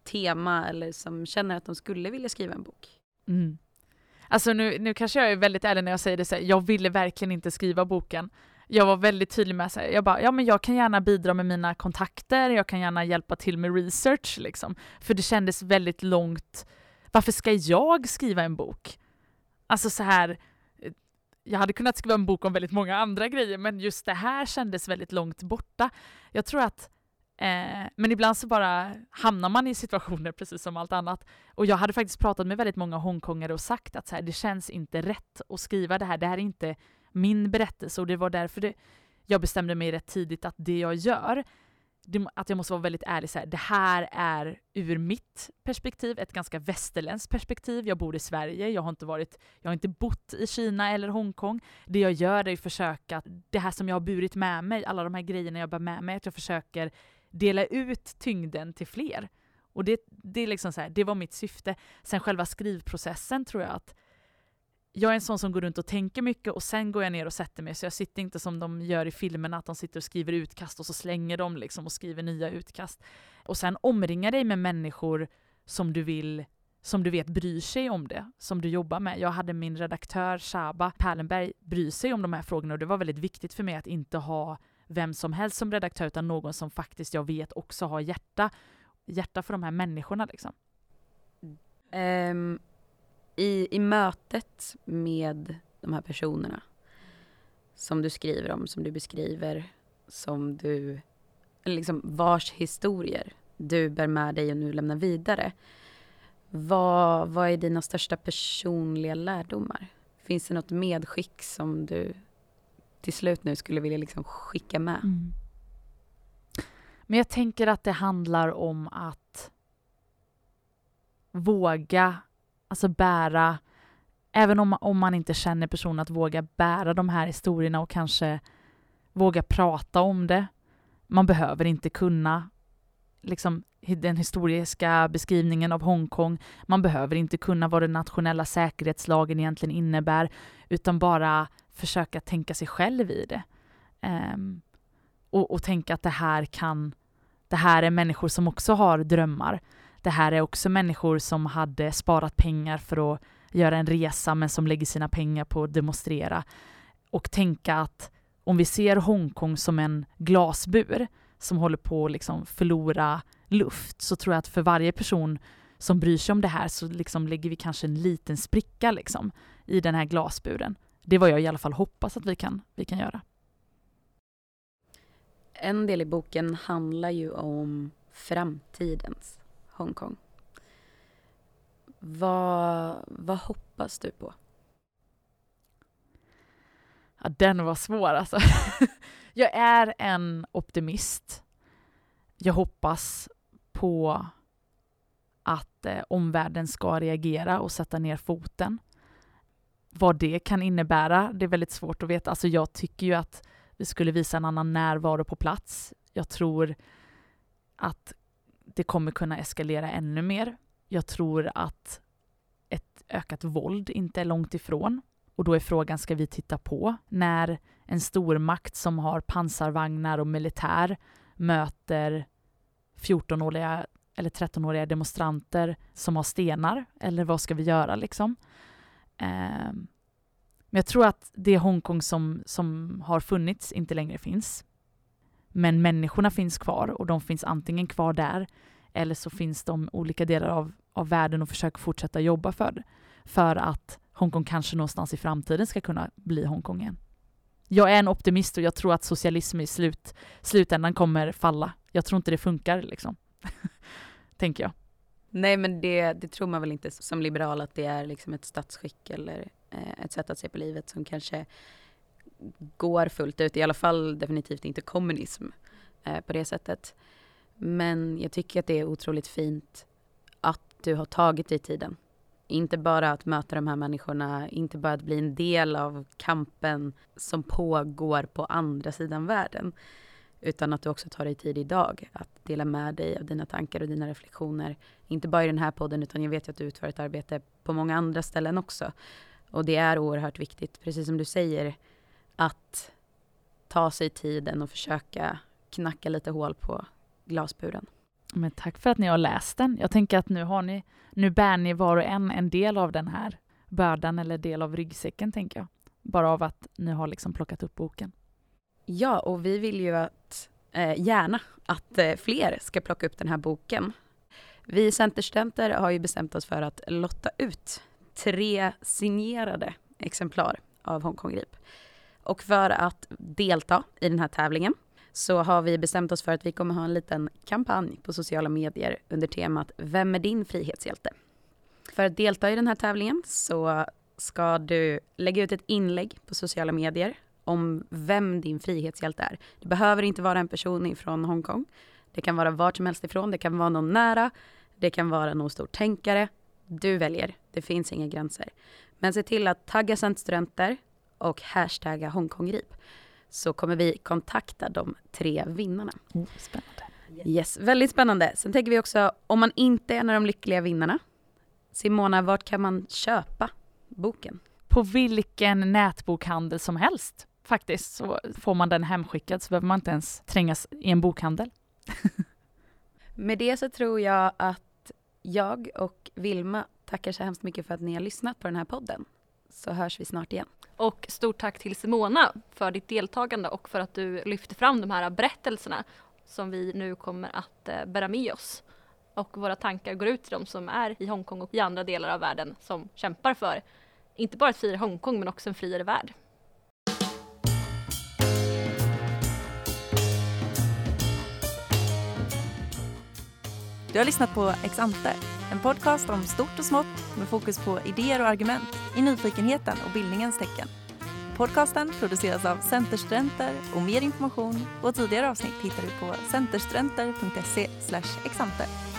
tema eller som känner att de skulle vilja skriva en bok? Mm. Alltså nu kanske jag är väldigt ärlig när jag säger det så här, jag ville verkligen inte skriva boken. Jag var väldigt tydlig med att jag bara, ja, men jag kan gärna bidra med mina kontakter, jag kan gärna hjälpa till med research liksom. För det kändes väldigt långt. Varför ska jag skriva en bok? Alltså så här, jag hade kunnat skriva en bok om väldigt många andra grejer, men just det här kändes väldigt långt borta. Jag tror att men ibland så bara hamnar man i situationer precis som allt annat. Och jag hade faktiskt pratat med väldigt många hongkongare och sagt att så här, det känns inte rätt att skriva det här. Det här är inte min berättelse, och det var därför jag bestämde mig rätt tidigt att det jag gör, att jag måste vara väldigt ärlig så här, det här är ur mitt perspektiv, ett ganska västerländskt perspektiv. Jag bor i Sverige, jag har inte bott i Kina eller Hongkong. Det jag gör är att försöka, det här som jag har burit med mig, alla de här grejerna jag bär med mig, att jag försöker dela ut tyngden till fler. Och det är liksom så här, det var mitt syfte. Sen själva skrivprocessen tror jag att jag är en sån som går runt och tänker mycket och sen går jag ner och sätter mig. Så jag sitter inte som de gör i filmerna, att de sitter och skriver utkast och så slänger de liksom och skriver nya utkast. Och sen omringar dig med människor som du vet bryr sig om det, som du jobbar med. Jag hade min redaktör Shaba Perlenberg bry sig om de här frågorna, och det var väldigt viktigt för mig att inte ha vem som helst som redaktör, utan någon som faktiskt jag vet också har hjärta för de här människorna liksom. I mötet med de här personerna som du skriver om, som du beskriver, som du liksom, vars historier du bär med dig och nu lämnar vidare, vad är dina största personliga lärdomar? Finns det något medskick som du till slut nu skulle vilja liksom skicka med? Mm. Men jag tänker att det handlar om att våga, alltså bära, även om man inte känner personen, att våga bära de här historierna och kanske våga prata om det. Man behöver inte kunna liksom den historiska beskrivningen av Hongkong. Man behöver inte kunna vad den nationella säkerhetslagen egentligen innebär, utan bara försöka tänka sig själv i det. Och tänka att det här är människor som också har drömmar. Det här är också människor som hade sparat pengar för att göra en resa, men som lägger sina pengar på att demonstrera. Och tänka att om vi ser Hongkong som en glasbur som håller på att liksom förlora luft, så tror jag att för varje person som bryr sig om det här så liksom lägger vi kanske en liten spricka liksom i den här glasburen. Det var jag i alla fall hoppas att vi kan göra. En del i boken handlar ju om framtidens Hongkong. Vad hoppas du på? Ja, den var svår alltså. Jag är en optimist. Jag hoppas på att omvärlden ska reagera och sätta ner foten. Vad det kan innebära, det är väldigt svårt att veta. Alltså jag tycker ju att vi skulle visa en annan närvaro på plats. Jag tror att det kommer kunna eskalera ännu mer. Jag tror att ett ökat våld inte är långt ifrån. Och då är frågan, ska vi titta på när en stormakt som har pansarvagnar och militär möter 14-åriga eller 13-åriga demonstranter som har stenar? Eller vad ska vi göra liksom? Men jag tror att det Hongkong som har funnits inte längre finns. Men människorna finns kvar, och de finns antingen kvar där eller så finns de olika delar av av världen och försöker fortsätta jobba för det. För att Hongkong kanske någonstans i framtiden ska kunna bli Hongkong igen. Jag är en optimist och jag tror att socialism i slutändan kommer falla. Jag tror inte det funkar liksom. Tänker jag. Nej, men det tror man väl inte som liberal att det är liksom ett statsskick eller ett sätt att se på livet som kanske går fullt ut. I alla fall definitivt inte kommunism på det sättet. Men jag tycker att det är otroligt fint att du har tagit dig tiden. Inte bara att möta de här människorna, inte bara att bli en del av kampen som pågår på andra sidan världen. Utan att du också tar dig tid idag att dela med dig av dina tankar och dina reflektioner. Inte bara i den här podden, utan jag vet att du utför ett arbete på många andra ställen också. Och det är oerhört viktigt, precis som du säger, att ta sig tiden och försöka knacka lite hål på glasburen. Men tack för att ni har läst den. Jag tänker att nu bär ni var och en del av den här bördan eller del av ryggsäcken, tänker jag. Bara av att ni har liksom plockat upp boken. Ja, och vi vill ju att, gärna att fler ska plocka upp den här boken. Vi Centerstudenter har ju bestämt oss för att lotta ut 3 signerade exemplar av Hong Kong Grepp. Och för att delta i den här tävlingen så har vi bestämt oss för att vi kommer ha en liten kampanj på sociala medier under temat Vem är din frihetshjälte? För att delta i den här tävlingen så ska du lägga ut ett inlägg på sociala medier om vem din frihetshjälte är. Det behöver inte vara en person ifrån Hongkong. Det kan vara vart som helst ifrån. Det kan vara någon nära. Det kan vara någon stor tänkare. Du väljer. Det finns inga gränser. Men se till att tagga Centerstudenter och hashtagga HongkongGrepp. Så kommer vi kontakta de 3 vinnarna. Spännande. Yes, väldigt spännande. Sen tänker vi också, om man inte är en av de lyckliga vinnarna. Simona, vart kan man köpa boken? På vilken nätbokhandel som helst. Faktiskt så får man den hemskickad så behöver man inte ens trängas i en bokhandel. Med det så tror jag att jag och Vilma tackar så hemskt mycket för att ni har lyssnat på den här podden. Så hörs vi snart igen. Och stort tack till Simona för ditt deltagande och för att du lyfter fram de här berättelserna som vi nu kommer att bära med oss. Och våra tankar går ut till de som är i Hongkong och i andra delar av världen som kämpar för inte bara att fira Hongkong men också en friare värld. Du har lyssnat på Exante, en podcast om stort och smått med fokus på idéer och argument i nyfikenheten och bildningens tecken. Podcasten produceras av Centerstudenter och mer information och tidigare avsnitt hittar du på centerstudenter.se/exante.